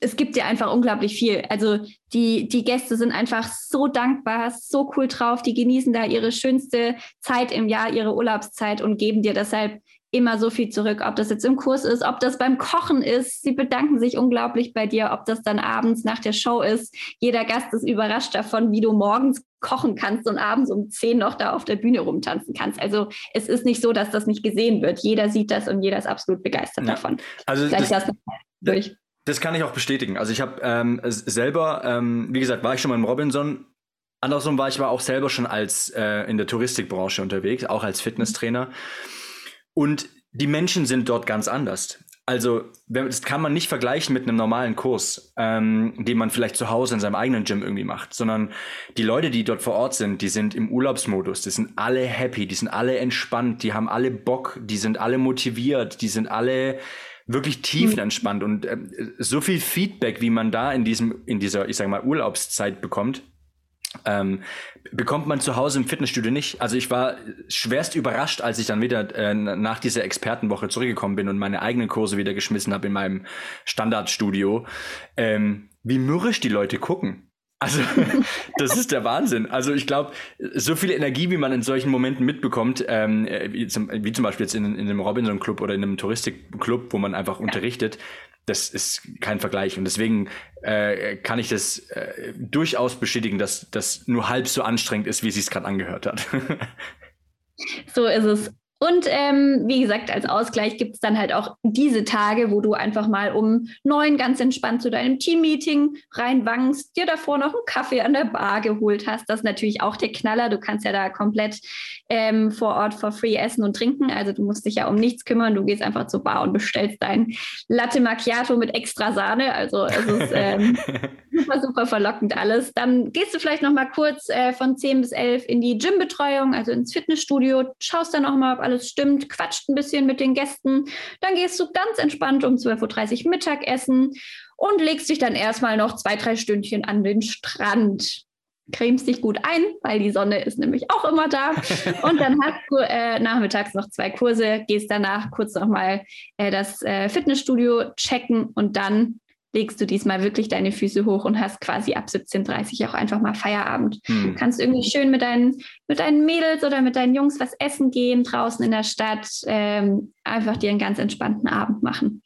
es gibt dir einfach unglaublich viel. Also die Gäste sind einfach so dankbar, so cool drauf, die genießen da ihre schönste Zeit im Jahr, ihre Urlaubszeit und geben dir deshalb immer so viel zurück, ob das jetzt im Kurs ist, ob das beim Kochen ist. Sie bedanken sich unglaublich bei dir, ob das dann abends nach der Show ist. Jeder Gast ist überrascht davon, wie du morgens kochen kannst und abends um 10 noch da auf der Bühne rumtanzen kannst. Also es ist nicht so, dass das nicht gesehen wird. Jeder sieht das und jeder ist absolut begeistert davon. Also das kann ich auch bestätigen. Also ich habe selber, wie gesagt, war ich schon mal im Robinson. Andersrum war ich aber auch selber schon als in der Touristikbranche unterwegs, auch als Fitnesstrainer. Und die Menschen sind dort ganz anders. Also das kann man nicht vergleichen mit einem normalen Kurs, den man vielleicht zu Hause in seinem eigenen Gym irgendwie macht, sondern die Leute, die dort vor Ort sind, die sind im Urlaubsmodus, die sind alle happy, die sind alle entspannt, die haben alle Bock, die sind alle motiviert, die sind alle wirklich tiefenentspannt. Und so viel Feedback, wie man da in dieser, ich sag mal, Urlaubszeit bekommt, bekommt man zu Hause im Fitnessstudio nicht. Also ich war schwerst überrascht, als ich dann wieder nach dieser Expertenwoche zurückgekommen bin und meine eigenen Kurse wieder geschmissen habe in meinem Standardstudio, wie mürrisch die Leute gucken. Also das ist der Wahnsinn. Also ich glaube, so viel Energie, wie man in solchen Momenten mitbekommt, wie zum Beispiel jetzt in einem Robinson-Club oder in einem Touristik-Club, wo man einfach unterrichtet, das ist kein Vergleich. Und deswegen kann ich das durchaus bestätigen, dass das nur halb so anstrengend ist, wie sie es gerade angehört hat. So ist es. Und wie gesagt, als Ausgleich gibt es dann halt auch diese Tage, wo du einfach mal um 9 ganz entspannt zu deinem Teammeeting reinwankst, dir davor noch einen Kaffee an der Bar geholt hast. Das ist natürlich auch der Knaller. Du kannst ja da komplett vor Ort for free essen und trinken. Also du musst dich ja um nichts kümmern. Du gehst einfach zur Bar und bestellst dein Latte Macchiato mit extra Sahne. Also es ist super, super verlockend alles. Dann gehst du vielleicht noch mal kurz von 10 bis 11 in die Gymbetreuung, also ins Fitnessstudio, schaust dann noch mal, ob alles stimmt, quatscht ein bisschen mit den Gästen, dann gehst du ganz entspannt um 12.30 Uhr Mittagessen und legst dich dann erstmal noch 2-3 Stündchen an den Strand. Cremst dich gut ein, weil die Sonne ist nämlich auch immer da. Und dann hast du nachmittags noch 2 Kurse, gehst danach kurz nochmal das Fitnessstudio checken und dann legst du diesmal wirklich deine Füße hoch und hast quasi ab 17.30 Uhr auch einfach mal Feierabend. Du kannst irgendwie schön mit deinen Mädels oder mit deinen Jungs was essen gehen, draußen in der Stadt, einfach dir einen ganz entspannten Abend machen.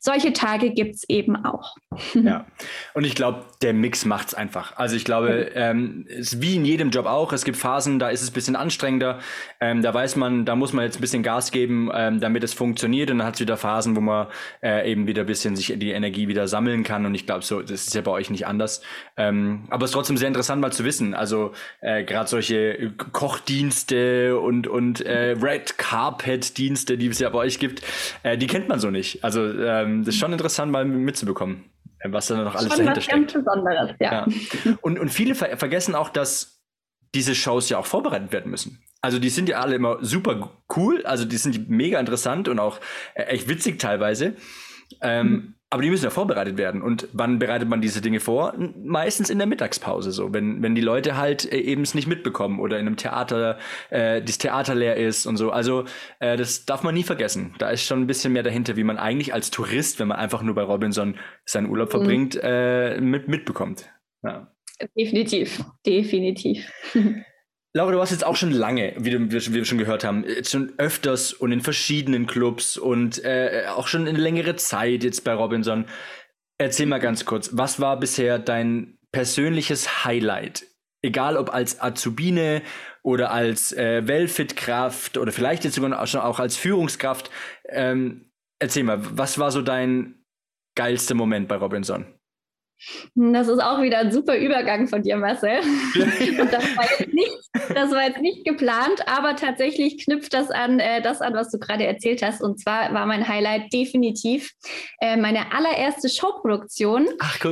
Solche Tage gibt es eben auch. Ja, und ich glaube, der Mix macht es einfach. Also ich glaube, ist wie in jedem Job auch, es gibt Phasen, da ist es ein bisschen anstrengender, da weiß man, da muss man jetzt ein bisschen Gas geben, damit es funktioniert, und dann hat es wieder Phasen, wo man eben wieder ein bisschen sich die Energie wieder sammeln kann, und ich glaube, so, das ist ja bei euch nicht anders. Aber es ist trotzdem sehr interessant, mal zu wissen. Also gerade solche Kochdienste und Red Carpet-Dienste, die es ja bei euch gibt, die kennt man so nicht. Also das ist schon interessant, mal mitzubekommen, was da noch alles dahinter steckt. Schon was ganz Besonderes, ja. Und viele vergessen auch, dass diese Shows ja auch vorbereitet werden müssen. Also die sind ja alle immer super cool, also die sind mega interessant und auch echt witzig teilweise. Aber die müssen ja vorbereitet werden. Und wann bereitet man diese Dinge vor? Meistens in der Mittagspause so, wenn die Leute halt eben es nicht mitbekommen oder in einem Theater, das Theater leer ist und so. Also das darf man nie vergessen. Da ist schon ein bisschen mehr dahinter, wie man eigentlich als Tourist, wenn man einfach nur bei Robinson seinen Urlaub verbringt, mitbekommt. Ja. Definitiv. Laura, du warst jetzt auch schon lange, wie wir schon gehört haben, schon öfters und in verschiedenen Clubs und auch schon eine längere Zeit jetzt bei Robinson. Erzähl mal ganz kurz, was war bisher dein persönliches Highlight? Egal ob als Azubine oder als Wellfit-Kraft oder vielleicht jetzt sogar auch als Führungskraft. Erzähl mal, was war so dein geilster Moment bei Robinson? Das ist auch wieder ein super Übergang von dir, Marcel. Und das war jetzt nicht geplant, aber tatsächlich knüpft das an, was du gerade erzählt hast. Und zwar war mein Highlight definitiv meine allererste Showproduktion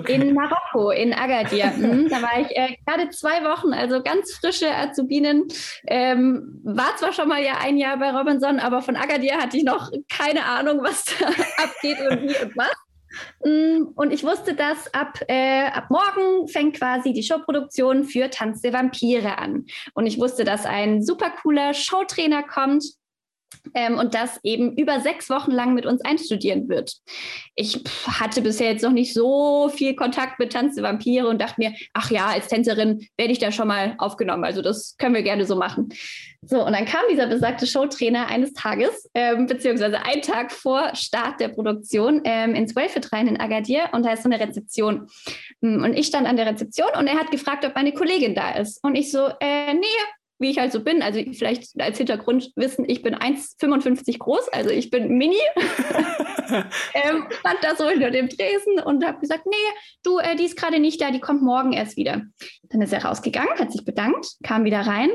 in Marokko, in Agadir. Da war ich gerade 2 Wochen, also ganz frische Azubinin. War zwar schon mal ja 1 Jahr bei Robinson, aber von Agadir hatte ich noch keine Ahnung, was da abgeht und wie und was. Und ich wusste, dass ab morgen fängt quasi die Showproduktion für Tanz der Vampire an. Und ich wusste, dass ein super cooler Showtrainer kommt und das eben über 6 Wochen lang mit uns einstudieren wird. Ich hatte bisher jetzt noch nicht so viel Kontakt mit Tanz der Vampire und dachte mir, ach ja, als Tänzerin werde ich da schon mal aufgenommen. Also das können wir gerne so machen. So, und dann kam dieser besagte Showtrainer eines Tages, beziehungsweise einen Tag vor Start der Produktion, ins Wellfit rein in Agadir, und da ist so eine Rezeption. Und ich stand an der Rezeption und er hat gefragt, ob meine Kollegin da ist. Und ich so, nee, wie ich halt so bin, also vielleicht als Hintergrundwissen, ich bin 1,55 groß, also ich bin mini, stand da so hinter dem Tresen und habe gesagt, nee, du, die ist gerade nicht da, die kommt morgen erst wieder. Dann ist er rausgegangen, hat sich bedankt, kam wieder rein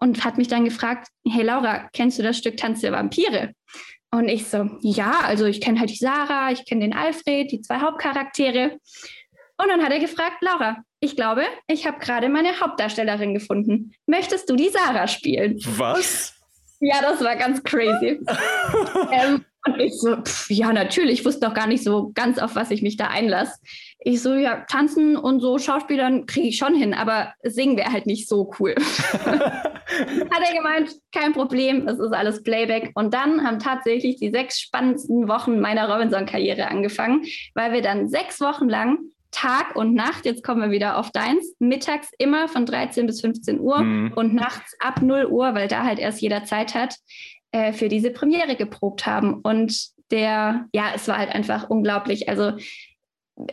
und hat mich dann gefragt, hey Laura, kennst du das Stück Tanz der Vampire? Und ich so, ja, also ich kenne halt die Sarah, ich kenne den Alfred, die 2 Hauptcharaktere. Und dann hat er gefragt, Laura, ich glaube, ich habe gerade meine Hauptdarstellerin gefunden. Möchtest du die Sarah spielen? Was? Ja, das war ganz crazy. Und ich so, ja, natürlich, ich wusste noch gar nicht so ganz, auf was ich mich da einlasse. Ich so, ja, tanzen und so Schauspielern kriege ich schon hin, aber singen wäre halt nicht so cool. Hat er gemeint, kein Problem, es ist alles Playback. Und dann haben tatsächlich die 6 spannendsten Wochen meiner Robinson-Karriere angefangen, weil wir dann 6 Wochen lang Tag und Nacht, jetzt kommen wir wieder auf deins, mittags immer von 13 bis 15 Uhr und nachts ab 0 Uhr, weil da halt erst jeder Zeit hat, für diese Premiere geprobt haben. Und es war halt einfach unglaublich. Also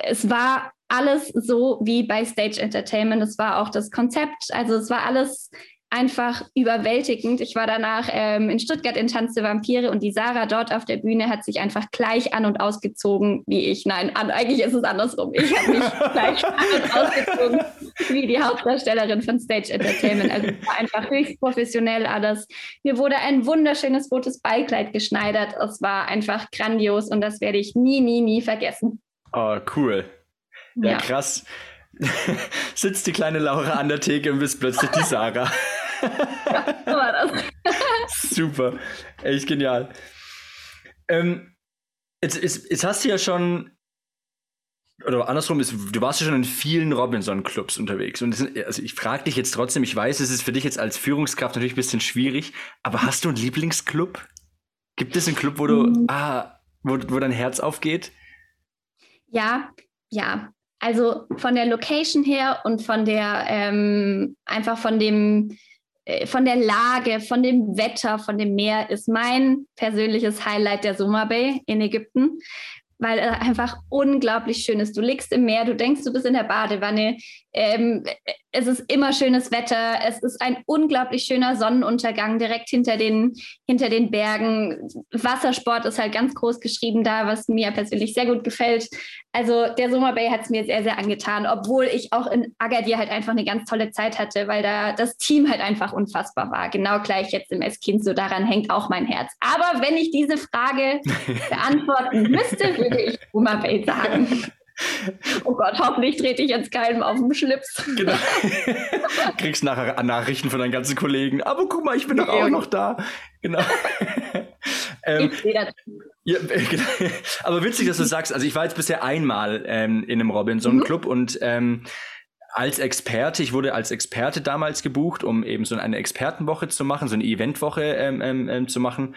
es war alles so wie bei Stage Entertainment. Es war auch das Konzept. Also es war alles einfach überwältigend. Ich war danach in Stuttgart in Tanz der Vampire und die Sarah dort auf der Bühne hat sich einfach gleich an- und ausgezogen wie ich. Nein, eigentlich ist es andersrum. Ich habe mich gleich an- und ausgezogen wie die Hauptdarstellerin von Stage Entertainment. Also es war einfach höchst professionell alles. Mir wurde ein wunderschönes rotes Ballkleid geschneidert. Es war einfach grandios und das werde ich nie, nie, nie vergessen. Oh, cool. Ja. Krass. Sitzt die kleine Laura an der Theke und bist plötzlich die Sarah. Ja, so war das. Super, echt genial. Jetzt hast du ja schon, oder andersrum, du warst ja schon in vielen Robinson-Clubs unterwegs. Und also ich frage dich jetzt trotzdem, ich weiß, es ist für dich jetzt als Führungskraft natürlich ein bisschen schwierig, aber hast du einen Lieblingsclub? Gibt es einen Club, wo du, wo dein Herz aufgeht? Ja. Also von der Location her und von der einfach von der Lage, von dem Wetter, von dem Meer ist mein persönliches Highlight der Soma Bay in Ägypten, weil er einfach unglaublich schön ist. Du liegst im Meer, du denkst, du bist in der Badewanne. Es ist immer schönes Wetter. Es ist ein unglaublich schöner Sonnenuntergang direkt hinter den Bergen. Wassersport ist halt ganz groß geschrieben da, was mir persönlich sehr gut gefällt. Also der Soma Bay hat es mir sehr, sehr angetan, obwohl ich auch in Agadir halt einfach eine ganz tolle Zeit hatte, weil da das Team halt einfach unfassbar war. Genau gleich jetzt im Esquinzo, daran hängt auch mein Herz. Aber wenn ich diese Frage beantworten müsste, würde ich Soma Bay sagen. Oh Gott, hoffentlich trete ich jetzt keinem auf den Schlips. Genau. Kriegst nachher Nachrichten von deinen ganzen Kollegen. Aber guck mal, ich bin doch auch noch da. Genau. Ja, genau. Aber witzig, dass du sagst, also ich war jetzt bisher einmal in einem Robinson-Club und ich wurde als Experte damals gebucht, um eben so eine Expertenwoche zu machen, so eine Eventwoche zu machen.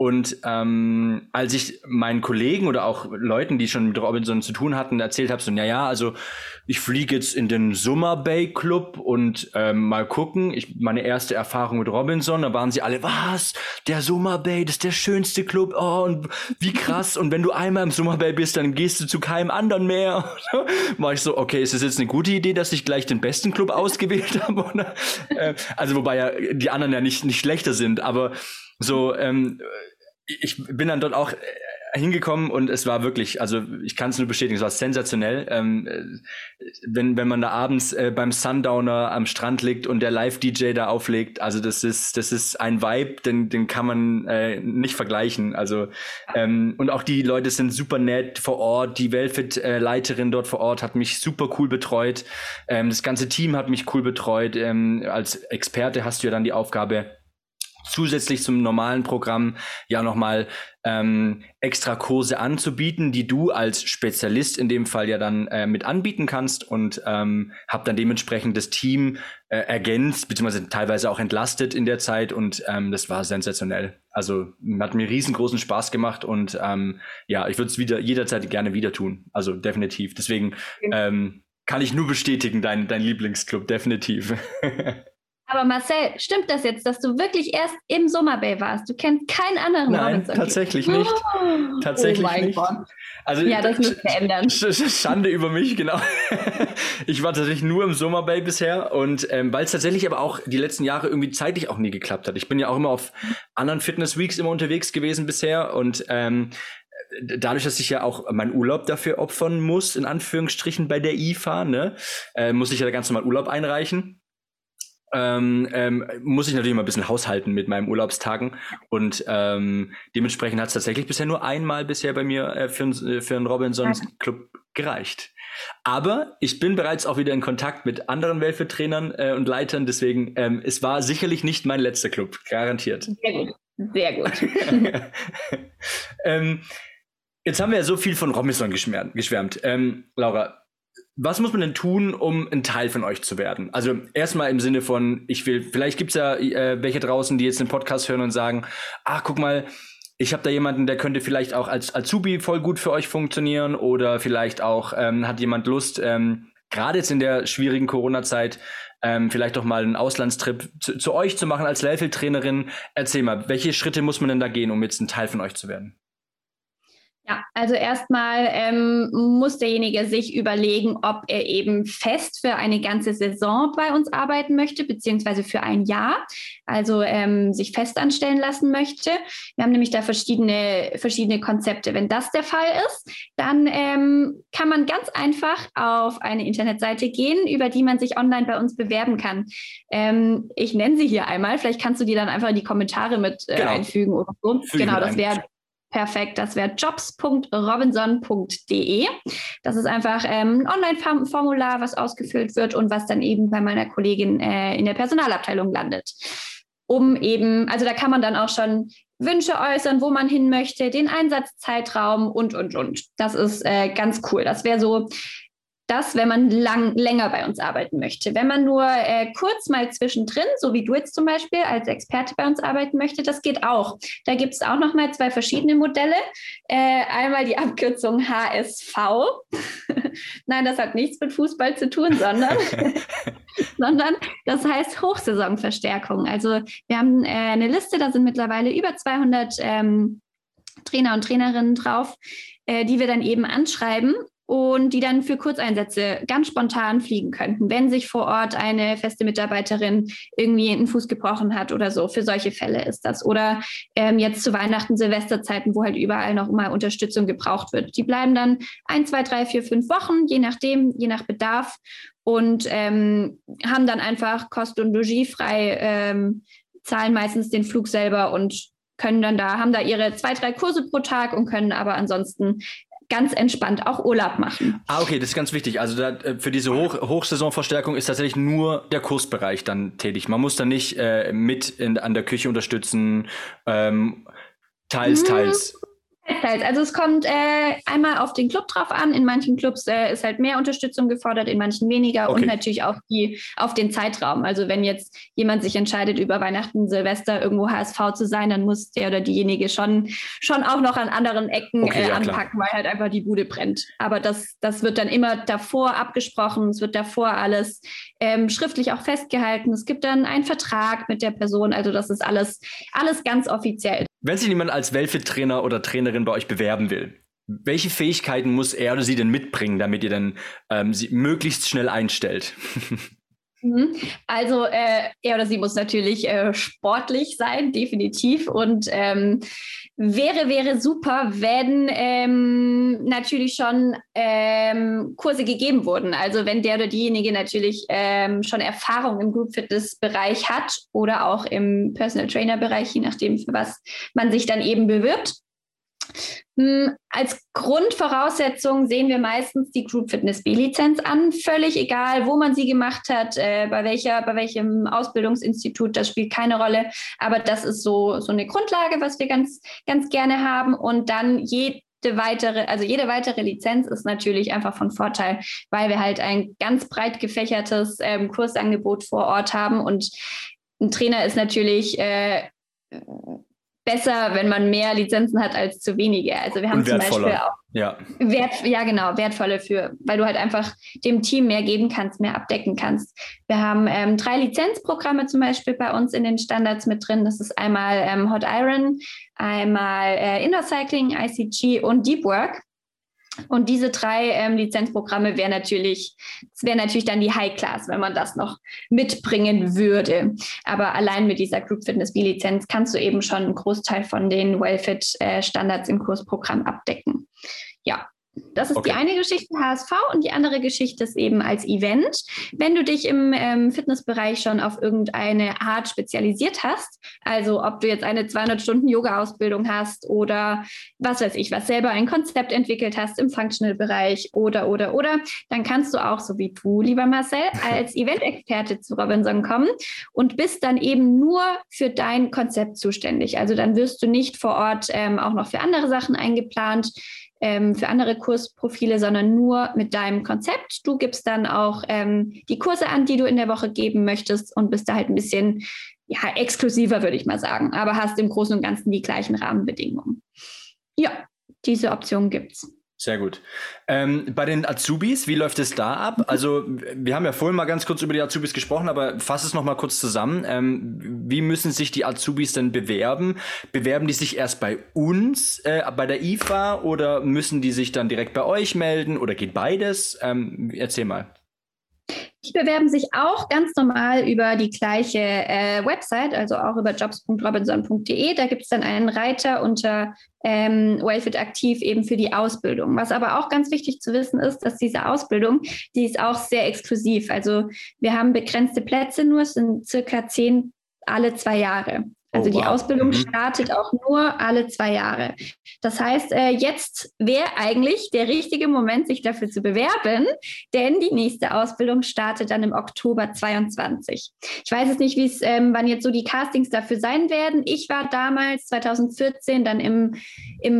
Und als ich meinen Kollegen oder auch Leuten, die schon mit Robinson zu tun hatten, erzählt habe, so, naja, also ich fliege jetzt in den Soma Bay Club und mal gucken, meine erste Erfahrung mit Robinson, da waren sie alle, was, der Soma Bay, das ist der schönste Club, oh, und wie krass, und wenn du einmal im Soma Bay bist, dann gehst du zu keinem anderen mehr. War ich so, okay, ist das jetzt eine gute Idee, dass ich gleich den besten Club ausgewählt habe? Oder? Also wobei ja die anderen ja nicht schlechter sind, aber so, ich bin dann dort auch hingekommen und es war wirklich, also ich kann es nur bestätigen, es war sensationell. Wenn man da abends beim Sundowner am Strand liegt und der Live-DJ da auflegt, also das ist ein Vibe, den kann man nicht vergleichen. Also und auch die Leute sind super nett vor Ort, die Wellfit-Leiterin dort vor Ort hat mich super cool betreut. Das ganze Team hat mich cool betreut. Als Experte hast du ja dann die Aufgabe, zusätzlich zum normalen Programm ja nochmal extra Kurse anzubieten, die du als Spezialist in dem Fall ja dann mit anbieten kannst, und habe dann dementsprechend das Team ergänzt, beziehungsweise teilweise auch entlastet in der Zeit, und das war sensationell. Also hat mir riesengroßen Spaß gemacht und ja, ich würde es jederzeit gerne wieder tun, also definitiv. Deswegen kann ich nur bestätigen, dein Lieblingsclub, definitiv. Aber Marcel, stimmt das jetzt, dass du wirklich erst im Soma Bay warst? Du kennst keinen anderen Robinson? Nein, tatsächlich nicht. Tatsächlich nicht. Gott. Also ja, das müssen wir ändern. Schande über mich, genau. Ich war tatsächlich nur im Soma Bay bisher, und weil es tatsächlich aber auch die letzten Jahre irgendwie zeitlich auch nie geklappt hat. Ich bin ja auch immer auf anderen Fitness Weeks immer unterwegs gewesen bisher, und dadurch, dass ich ja auch meinen Urlaub dafür opfern muss, in Anführungsstrichen bei der IFA, ne, muss ich ja ganz normal Urlaub einreichen. Muss ich natürlich mal ein bisschen haushalten mit meinen Urlaubstagen, und dementsprechend hat es tatsächlich bisher nur einmal bei mir für einen Robinson-Club gereicht. Aber ich bin bereits auch wieder in Kontakt mit anderen Weltfit-Trainern und Leitern, deswegen es war sicherlich nicht mein letzter Club, garantiert. Sehr gut, sehr gut. Jetzt haben wir ja so viel von Robinson geschwärmt. Laura, was muss man denn tun, um ein Teil von euch zu werden? Also erstmal im Sinne von, vielleicht gibt es ja welche draußen, die jetzt den Podcast hören und sagen, ach, guck mal, ich habe da jemanden, der könnte vielleicht auch als Azubi voll gut für euch funktionieren, oder vielleicht auch hat jemand Lust, gerade jetzt in der schwierigen Corona-Zeit, vielleicht doch mal einen Auslandstrip zu euch zu machen als Level-Trainerin. Erzähl mal, welche Schritte muss man denn da gehen, um jetzt ein Teil von euch zu werden? Ja, also erstmal muss derjenige sich überlegen, ob er eben fest für eine ganze Saison bei uns arbeiten möchte, beziehungsweise für ein Jahr, also sich fest anstellen lassen möchte. Wir haben nämlich da verschiedene Konzepte. Wenn das der Fall ist, dann kann man ganz einfach auf eine Internetseite gehen, über die man sich online bei uns bewerben kann. Ich nenne sie hier einmal, vielleicht kannst du die dann einfach in die Kommentare mit einfügen oder so. Genau, das wäre... Perfekt, das wäre jobs.robinson.de. Das ist einfach ein Online-Formular, was ausgefüllt wird und was dann eben bei meiner Kollegin in der Personalabteilung landet. Also da kann man dann auch schon Wünsche äußern, wo man hin möchte, den Einsatzzeitraum und. Das ist ganz cool. Das wäre so das, wenn man länger bei uns arbeiten möchte. Wenn man nur kurz mal zwischendrin, so wie du jetzt zum Beispiel als Experte bei uns arbeiten möchte, das geht auch. Da gibt es auch nochmal 2 verschiedene Modelle. Einmal die Abkürzung HSV. Nein, das hat nichts mit Fußball zu tun, sondern das heißt Hochsaisonverstärkung. Also wir haben eine Liste, da sind mittlerweile über 200 Trainer und Trainerinnen drauf, die wir dann eben anschreiben, und die dann für Kurzeinsätze ganz spontan fliegen könnten, wenn sich vor Ort eine feste Mitarbeiterin irgendwie einen Fuß gebrochen hat oder so. Für solche Fälle ist das. Oder jetzt zu Weihnachten, Silvesterzeiten, wo halt überall noch mal Unterstützung gebraucht wird. Die bleiben dann 1, 2, 3, 4, 5 Wochen, je nach Bedarf, und haben dann einfach Kost und Logis frei, zahlen meistens den Flug selber und können dann haben da ihre 2, 3 Kurse pro Tag und können aber ansonsten ganz entspannt auch Urlaub machen. Ah, okay, das ist ganz wichtig. Also da, für diese Hochsaisonverstärkung ist tatsächlich nur der Kursbereich dann tätig. Man muss dann nicht mit an der Küche unterstützen, teils. Also es kommt einmal auf den Club drauf an. In manchen Clubs ist halt mehr Unterstützung gefordert, in manchen weniger. Okay. Und natürlich auch auf den Zeitraum. Also wenn jetzt jemand sich entscheidet, über Weihnachten, Silvester irgendwo HSV zu sein, dann muss der oder diejenige schon auch noch an anderen Ecken anpacken, klar, weil halt einfach die Bude brennt. Aber das wird dann immer davor abgesprochen. Es wird davor alles schriftlich auch festgehalten. Es gibt dann einen Vertrag mit der Person. Also das ist alles ganz offiziell. Wenn sich jemand als Wellfit-Trainer oder Trainerin bei euch bewerben will, welche Fähigkeiten muss er oder sie denn mitbringen, damit ihr dann sie möglichst schnell einstellt? Also er oder sie muss natürlich sportlich sein, definitiv, und wäre super, wenn natürlich schon Kurse gegeben wurden. Also wenn der oder diejenige natürlich schon Erfahrung im Group Fitness Bereich hat oder auch im Personal Trainer Bereich, je nachdem, für was man sich dann eben bewirbt. Als Grundvoraussetzung sehen wir meistens die Group Fitness B-Lizenz an, völlig egal, wo man sie gemacht hat, bei welchem Ausbildungsinstitut, das spielt keine Rolle, aber das ist so eine Grundlage, was wir ganz, ganz gerne haben, und dann jede weitere Lizenz ist natürlich einfach von Vorteil, weil wir halt ein ganz breit gefächertes Kursangebot vor Ort haben, und ein Trainer ist natürlich besser, wenn man mehr Lizenzen hat als zu wenige. Also wir haben zum Beispiel auch wertvolle, weil du halt einfach dem Team mehr geben kannst, mehr abdecken kannst. Wir haben 3 Lizenzprogramme zum Beispiel bei uns in den Standards mit drin. Das ist einmal Hot Iron, einmal Indoor Cycling, ICG und Deep Work. Und diese 3 Lizenzprogramme wären natürlich dann die High Class, wenn man das noch mitbringen würde. Aber allein mit dieser Group Fitness B-Lizenz kannst du eben schon einen Großteil von den Wellfit-Standards im Kursprogramm abdecken. Ja, das ist okay. Die eine Geschichte HSV, und die andere Geschichte ist eben als Event. Wenn du dich im Fitnessbereich schon auf irgendeine Art spezialisiert hast, also ob du jetzt eine 200-Stunden-Yoga-Ausbildung hast oder was weiß ich, was selber ein Konzept entwickelt hast im Functional-Bereich oder, dann kannst du auch, so wie du, lieber Marcel, als Event-Experte zu Robinson kommen und bist dann eben nur für dein Konzept zuständig. Also dann wirst du nicht vor Ort auch noch für andere Sachen eingeplant, für andere Kursprofile, sondern nur mit deinem Konzept. Du gibst dann auch die Kurse an, die du in der Woche geben möchtest, und bist da halt ein bisschen exklusiver, würde ich mal sagen, aber hast im Großen und Ganzen die gleichen Rahmenbedingungen. Ja, diese Option gibt's. Sehr gut. Bei den Azubis, wie läuft es da ab? Also wir haben ja vorhin mal ganz kurz über die Azubis gesprochen, aber fass es nochmal kurz zusammen. Wie müssen sich die Azubis denn bewerben? Bewerben die sich erst bei uns, bei der IFA, oder müssen die sich dann direkt bei euch melden, oder geht beides? Erzähl mal. Die bewerben sich auch ganz normal über die gleiche Website, also auch über jobs.robinson.de. Da gibt es dann einen Reiter unter Wellfit aktiv eben für die Ausbildung. Was aber auch ganz wichtig zu wissen ist, dass diese Ausbildung, die ist auch sehr exklusiv. Also wir haben begrenzte Plätze nur, es sind circa 10 alle 2 Jahre. Also die Ausbildung startet auch nur alle 2 Jahre. Das heißt, jetzt wäre eigentlich der richtige Moment, sich dafür zu bewerben, denn die nächste Ausbildung startet dann im Oktober 2022. Ich weiß jetzt nicht, wann jetzt so die Castings dafür sein werden. Ich war damals 2014 dann im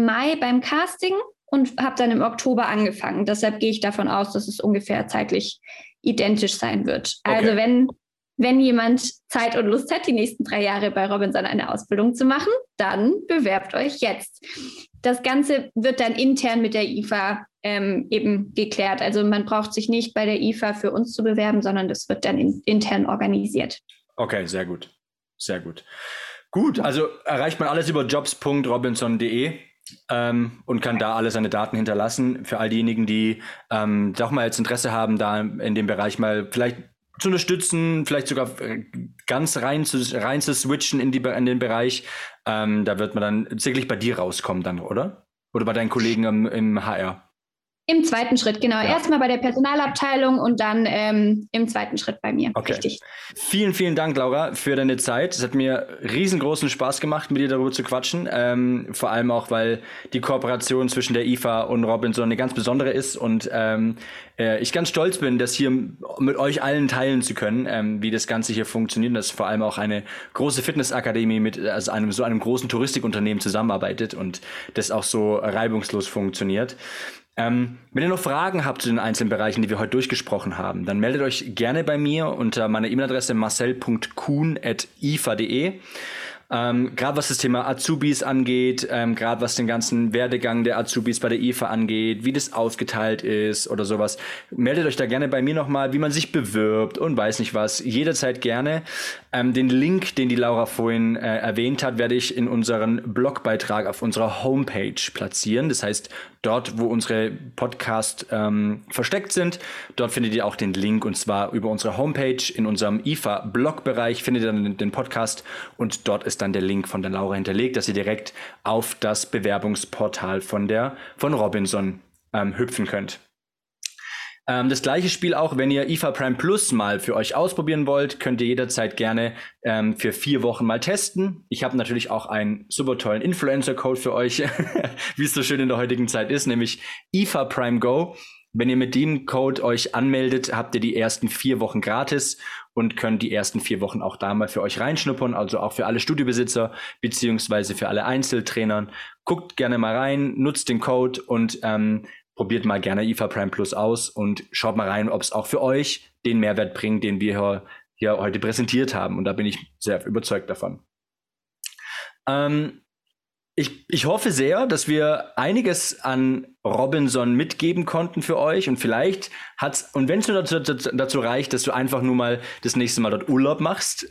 Mai beim Casting und habe dann im Oktober angefangen. Deshalb gehe ich davon aus, dass es ungefähr zeitlich identisch sein wird. Okay. Also wenn jemand Zeit und Lust hat, die nächsten 3 Jahre bei Robinson eine Ausbildung zu machen, dann bewerbt euch jetzt. Das Ganze wird dann intern mit der IFA eben geklärt. Also man braucht sich nicht bei der IFA für uns zu bewerben, sondern das wird dann intern organisiert. Okay, sehr gut. Sehr gut. Gut, also erreicht man alles über jobs.robinson.de. Und kann da alle seine Daten hinterlassen. Für all diejenigen, die doch mal jetzt Interesse haben, da in dem Bereich mal vielleicht zu unterstützen, vielleicht sogar ganz rein zu switchen in den Bereich. Da wird man dann sicherlich bei dir rauskommen dann, oder? Oder bei deinen Kollegen im HR? Im zweiten Schritt, genau. Ja. Erstmal bei der Personalabteilung und dann im zweiten Schritt bei mir. Okay. Richtig. Vielen, vielen Dank, Laura, für deine Zeit. Es hat mir riesengroßen Spaß gemacht, mit dir darüber zu quatschen. Vor allem auch, weil die Kooperation zwischen der IFA und Robinson eine ganz besondere ist und ich ganz stolz bin, das hier mit euch allen teilen zu können, wie das Ganze hier funktioniert. Dass vor allem auch eine große Fitnessakademie mit einem großen Touristikunternehmen zusammenarbeitet und das auch so reibungslos funktioniert. Wenn ihr noch Fragen habt zu den einzelnen Bereichen, die wir heute durchgesprochen haben, dann meldet euch gerne bei mir unter meiner E-Mail-Adresse marcel.kuhn@ifa.de. Gerade was das Thema Azubis angeht, gerade was den ganzen Werdegang der Azubis bei der IFA angeht, wie das aufgeteilt ist oder sowas, meldet euch da gerne bei mir nochmal, wie man sich bewirbt und weiß nicht was, jederzeit gerne. Den Link, den die Laura vorhin erwähnt hat, werde ich in unseren Blogbeitrag auf unserer Homepage platzieren. Das heißt, dort, wo unsere Podcasts versteckt sind, dort findet ihr auch den Link, und zwar über unsere Homepage. In unserem IFA-Blog-Bereich findet ihr dann den Podcast und dort ist dann der Link von der Laura hinterlegt, dass ihr direkt auf das Bewerbungsportal von Robinson hüpfen könnt. Das gleiche Spiel auch, wenn ihr IFA Prime Plus mal für euch ausprobieren wollt, könnt ihr jederzeit gerne für 4 Wochen mal testen. Ich habe natürlich auch einen super tollen Influencer-Code für euch, wie es so schön in der heutigen Zeit ist, nämlich IFA Prime Go. Wenn ihr mit dem Code euch anmeldet, habt ihr die ersten 4 Wochen gratis und könnt die ersten 4 Wochen auch da mal für euch reinschnuppern, also auch für alle Studiobesitzer beziehungsweise für alle Einzeltrainern. Guckt gerne mal rein, nutzt den Code und probiert mal gerne IFA Prime Plus aus und schaut mal rein, ob es auch für euch den Mehrwert bringt, den wir hier heute präsentiert haben. Und da bin ich sehr überzeugt davon. Ich hoffe sehr, dass wir einiges an Robinson mitgeben konnten für euch und vielleicht hat's, und wenn es nur dazu reicht, dass du einfach nur mal das nächste Mal dort Urlaub machst,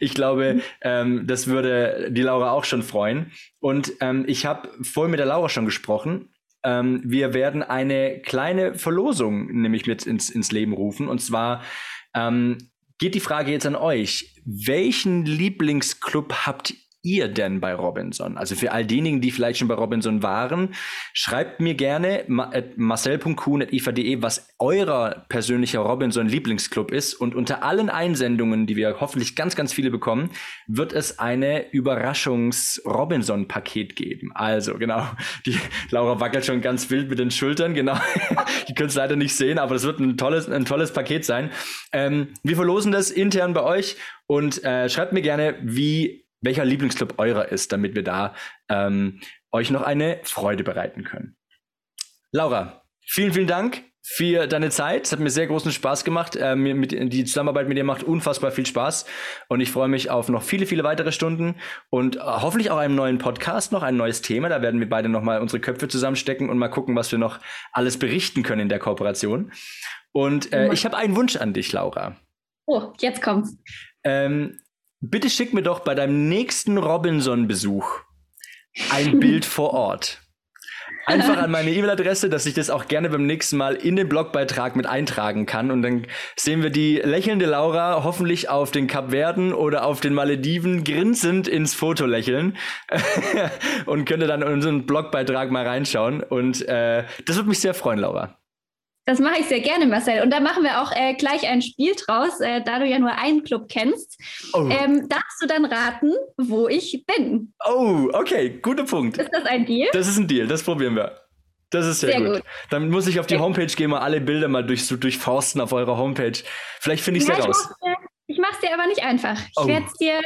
ich glaube, das würde die Laura auch schon freuen. Und ich habe vorhin mit der Laura schon gesprochen. Wir werden eine kleine Verlosung nämlich mit ins Leben rufen. Und zwar geht die Frage jetzt an euch. Welchen Lieblingsclub habt ihr denn bei Robinson? Also für all diejenigen, die vielleicht schon bei Robinson waren, schreibt mir gerne marcel.kuhn@ifa.de, was eurer persönlicher Robinson-Lieblingsclub ist. Und unter allen Einsendungen, die wir hoffentlich ganz, ganz viele bekommen, wird es eine Überraschungs-Robinson-Paket geben. Also genau, die Laura wackelt schon ganz wild mit den Schultern, genau. Die könnt es leider nicht sehen, aber das wird ein tolles Paket sein. Wir verlosen das intern bei euch und schreibt mir gerne, welcher Lieblingsclub eurer ist, damit wir da euch noch eine Freude bereiten können. Laura, vielen, vielen Dank für deine Zeit. Es hat mir sehr großen Spaß gemacht. Die Zusammenarbeit mit dir macht unfassbar viel Spaß. Und ich freue mich auf noch viele, viele weitere Stunden und hoffentlich auch einen neuen Podcast, noch ein neues Thema. Da werden wir beide nochmal unsere Köpfe zusammenstecken und mal gucken, was wir noch alles berichten können in der Kooperation. Und ich habe einen Wunsch an dich, Laura. Oh, jetzt kommt's. Bitte schick mir doch bei deinem nächsten Robinson-Besuch ein Bild vor Ort. Einfach an meine E-Mail-Adresse, dass ich das auch gerne beim nächsten Mal in den Blogbeitrag mit eintragen kann. Und dann sehen wir die lächelnde Laura hoffentlich auf den Kapverden oder auf den Malediven grinsend ins Foto lächeln. Und könnte dann in unseren Blogbeitrag mal reinschauen. Und das würde mich sehr freuen, Laura. Das mache ich sehr gerne, Marcel. Und da machen wir auch gleich ein Spiel draus, da du ja nur einen Club kennst. Oh. Darfst du dann raten, wo ich bin? Oh, okay, guter Punkt. Ist das ein Deal? Das ist ein Deal, das probieren wir. Das ist sehr gut. Dann muss ich auf die Homepage gehen, mal alle Bilder mal durchforsten auf eurer Homepage. Vielleicht finde ich es ja raus. Ich mache es dir aber nicht einfach. Oh. Ich werde es dir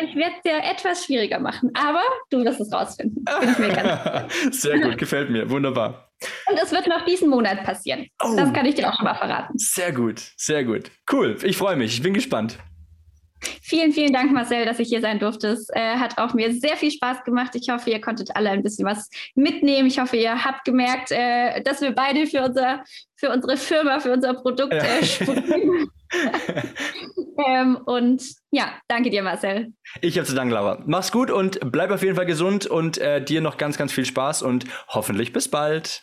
etwas schwieriger machen. Aber du wirst es rausfinden. Bin ich mir ganz sehr gut, gefällt mir. Wunderbar. Und es wird noch diesen Monat passieren. Oh. Das kann ich dir auch schon mal verraten. Sehr gut, sehr gut. Cool, ich freue mich, ich bin gespannt. Vielen, vielen Dank, Marcel, dass ich hier sein durfte. Es hat auch mir sehr viel Spaß gemacht. Ich hoffe, ihr konntet alle ein bisschen was mitnehmen. Ich hoffe, ihr habt gemerkt, dass wir beide für unsere Firma, für unser Produkt springen. Und ja, danke dir, Marcel. Ich habe zu danken, Laura. Mach's gut und bleib auf jeden Fall gesund und dir noch ganz, ganz viel Spaß und hoffentlich bis bald.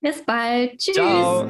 Bis bald. Tschüss. Ciao.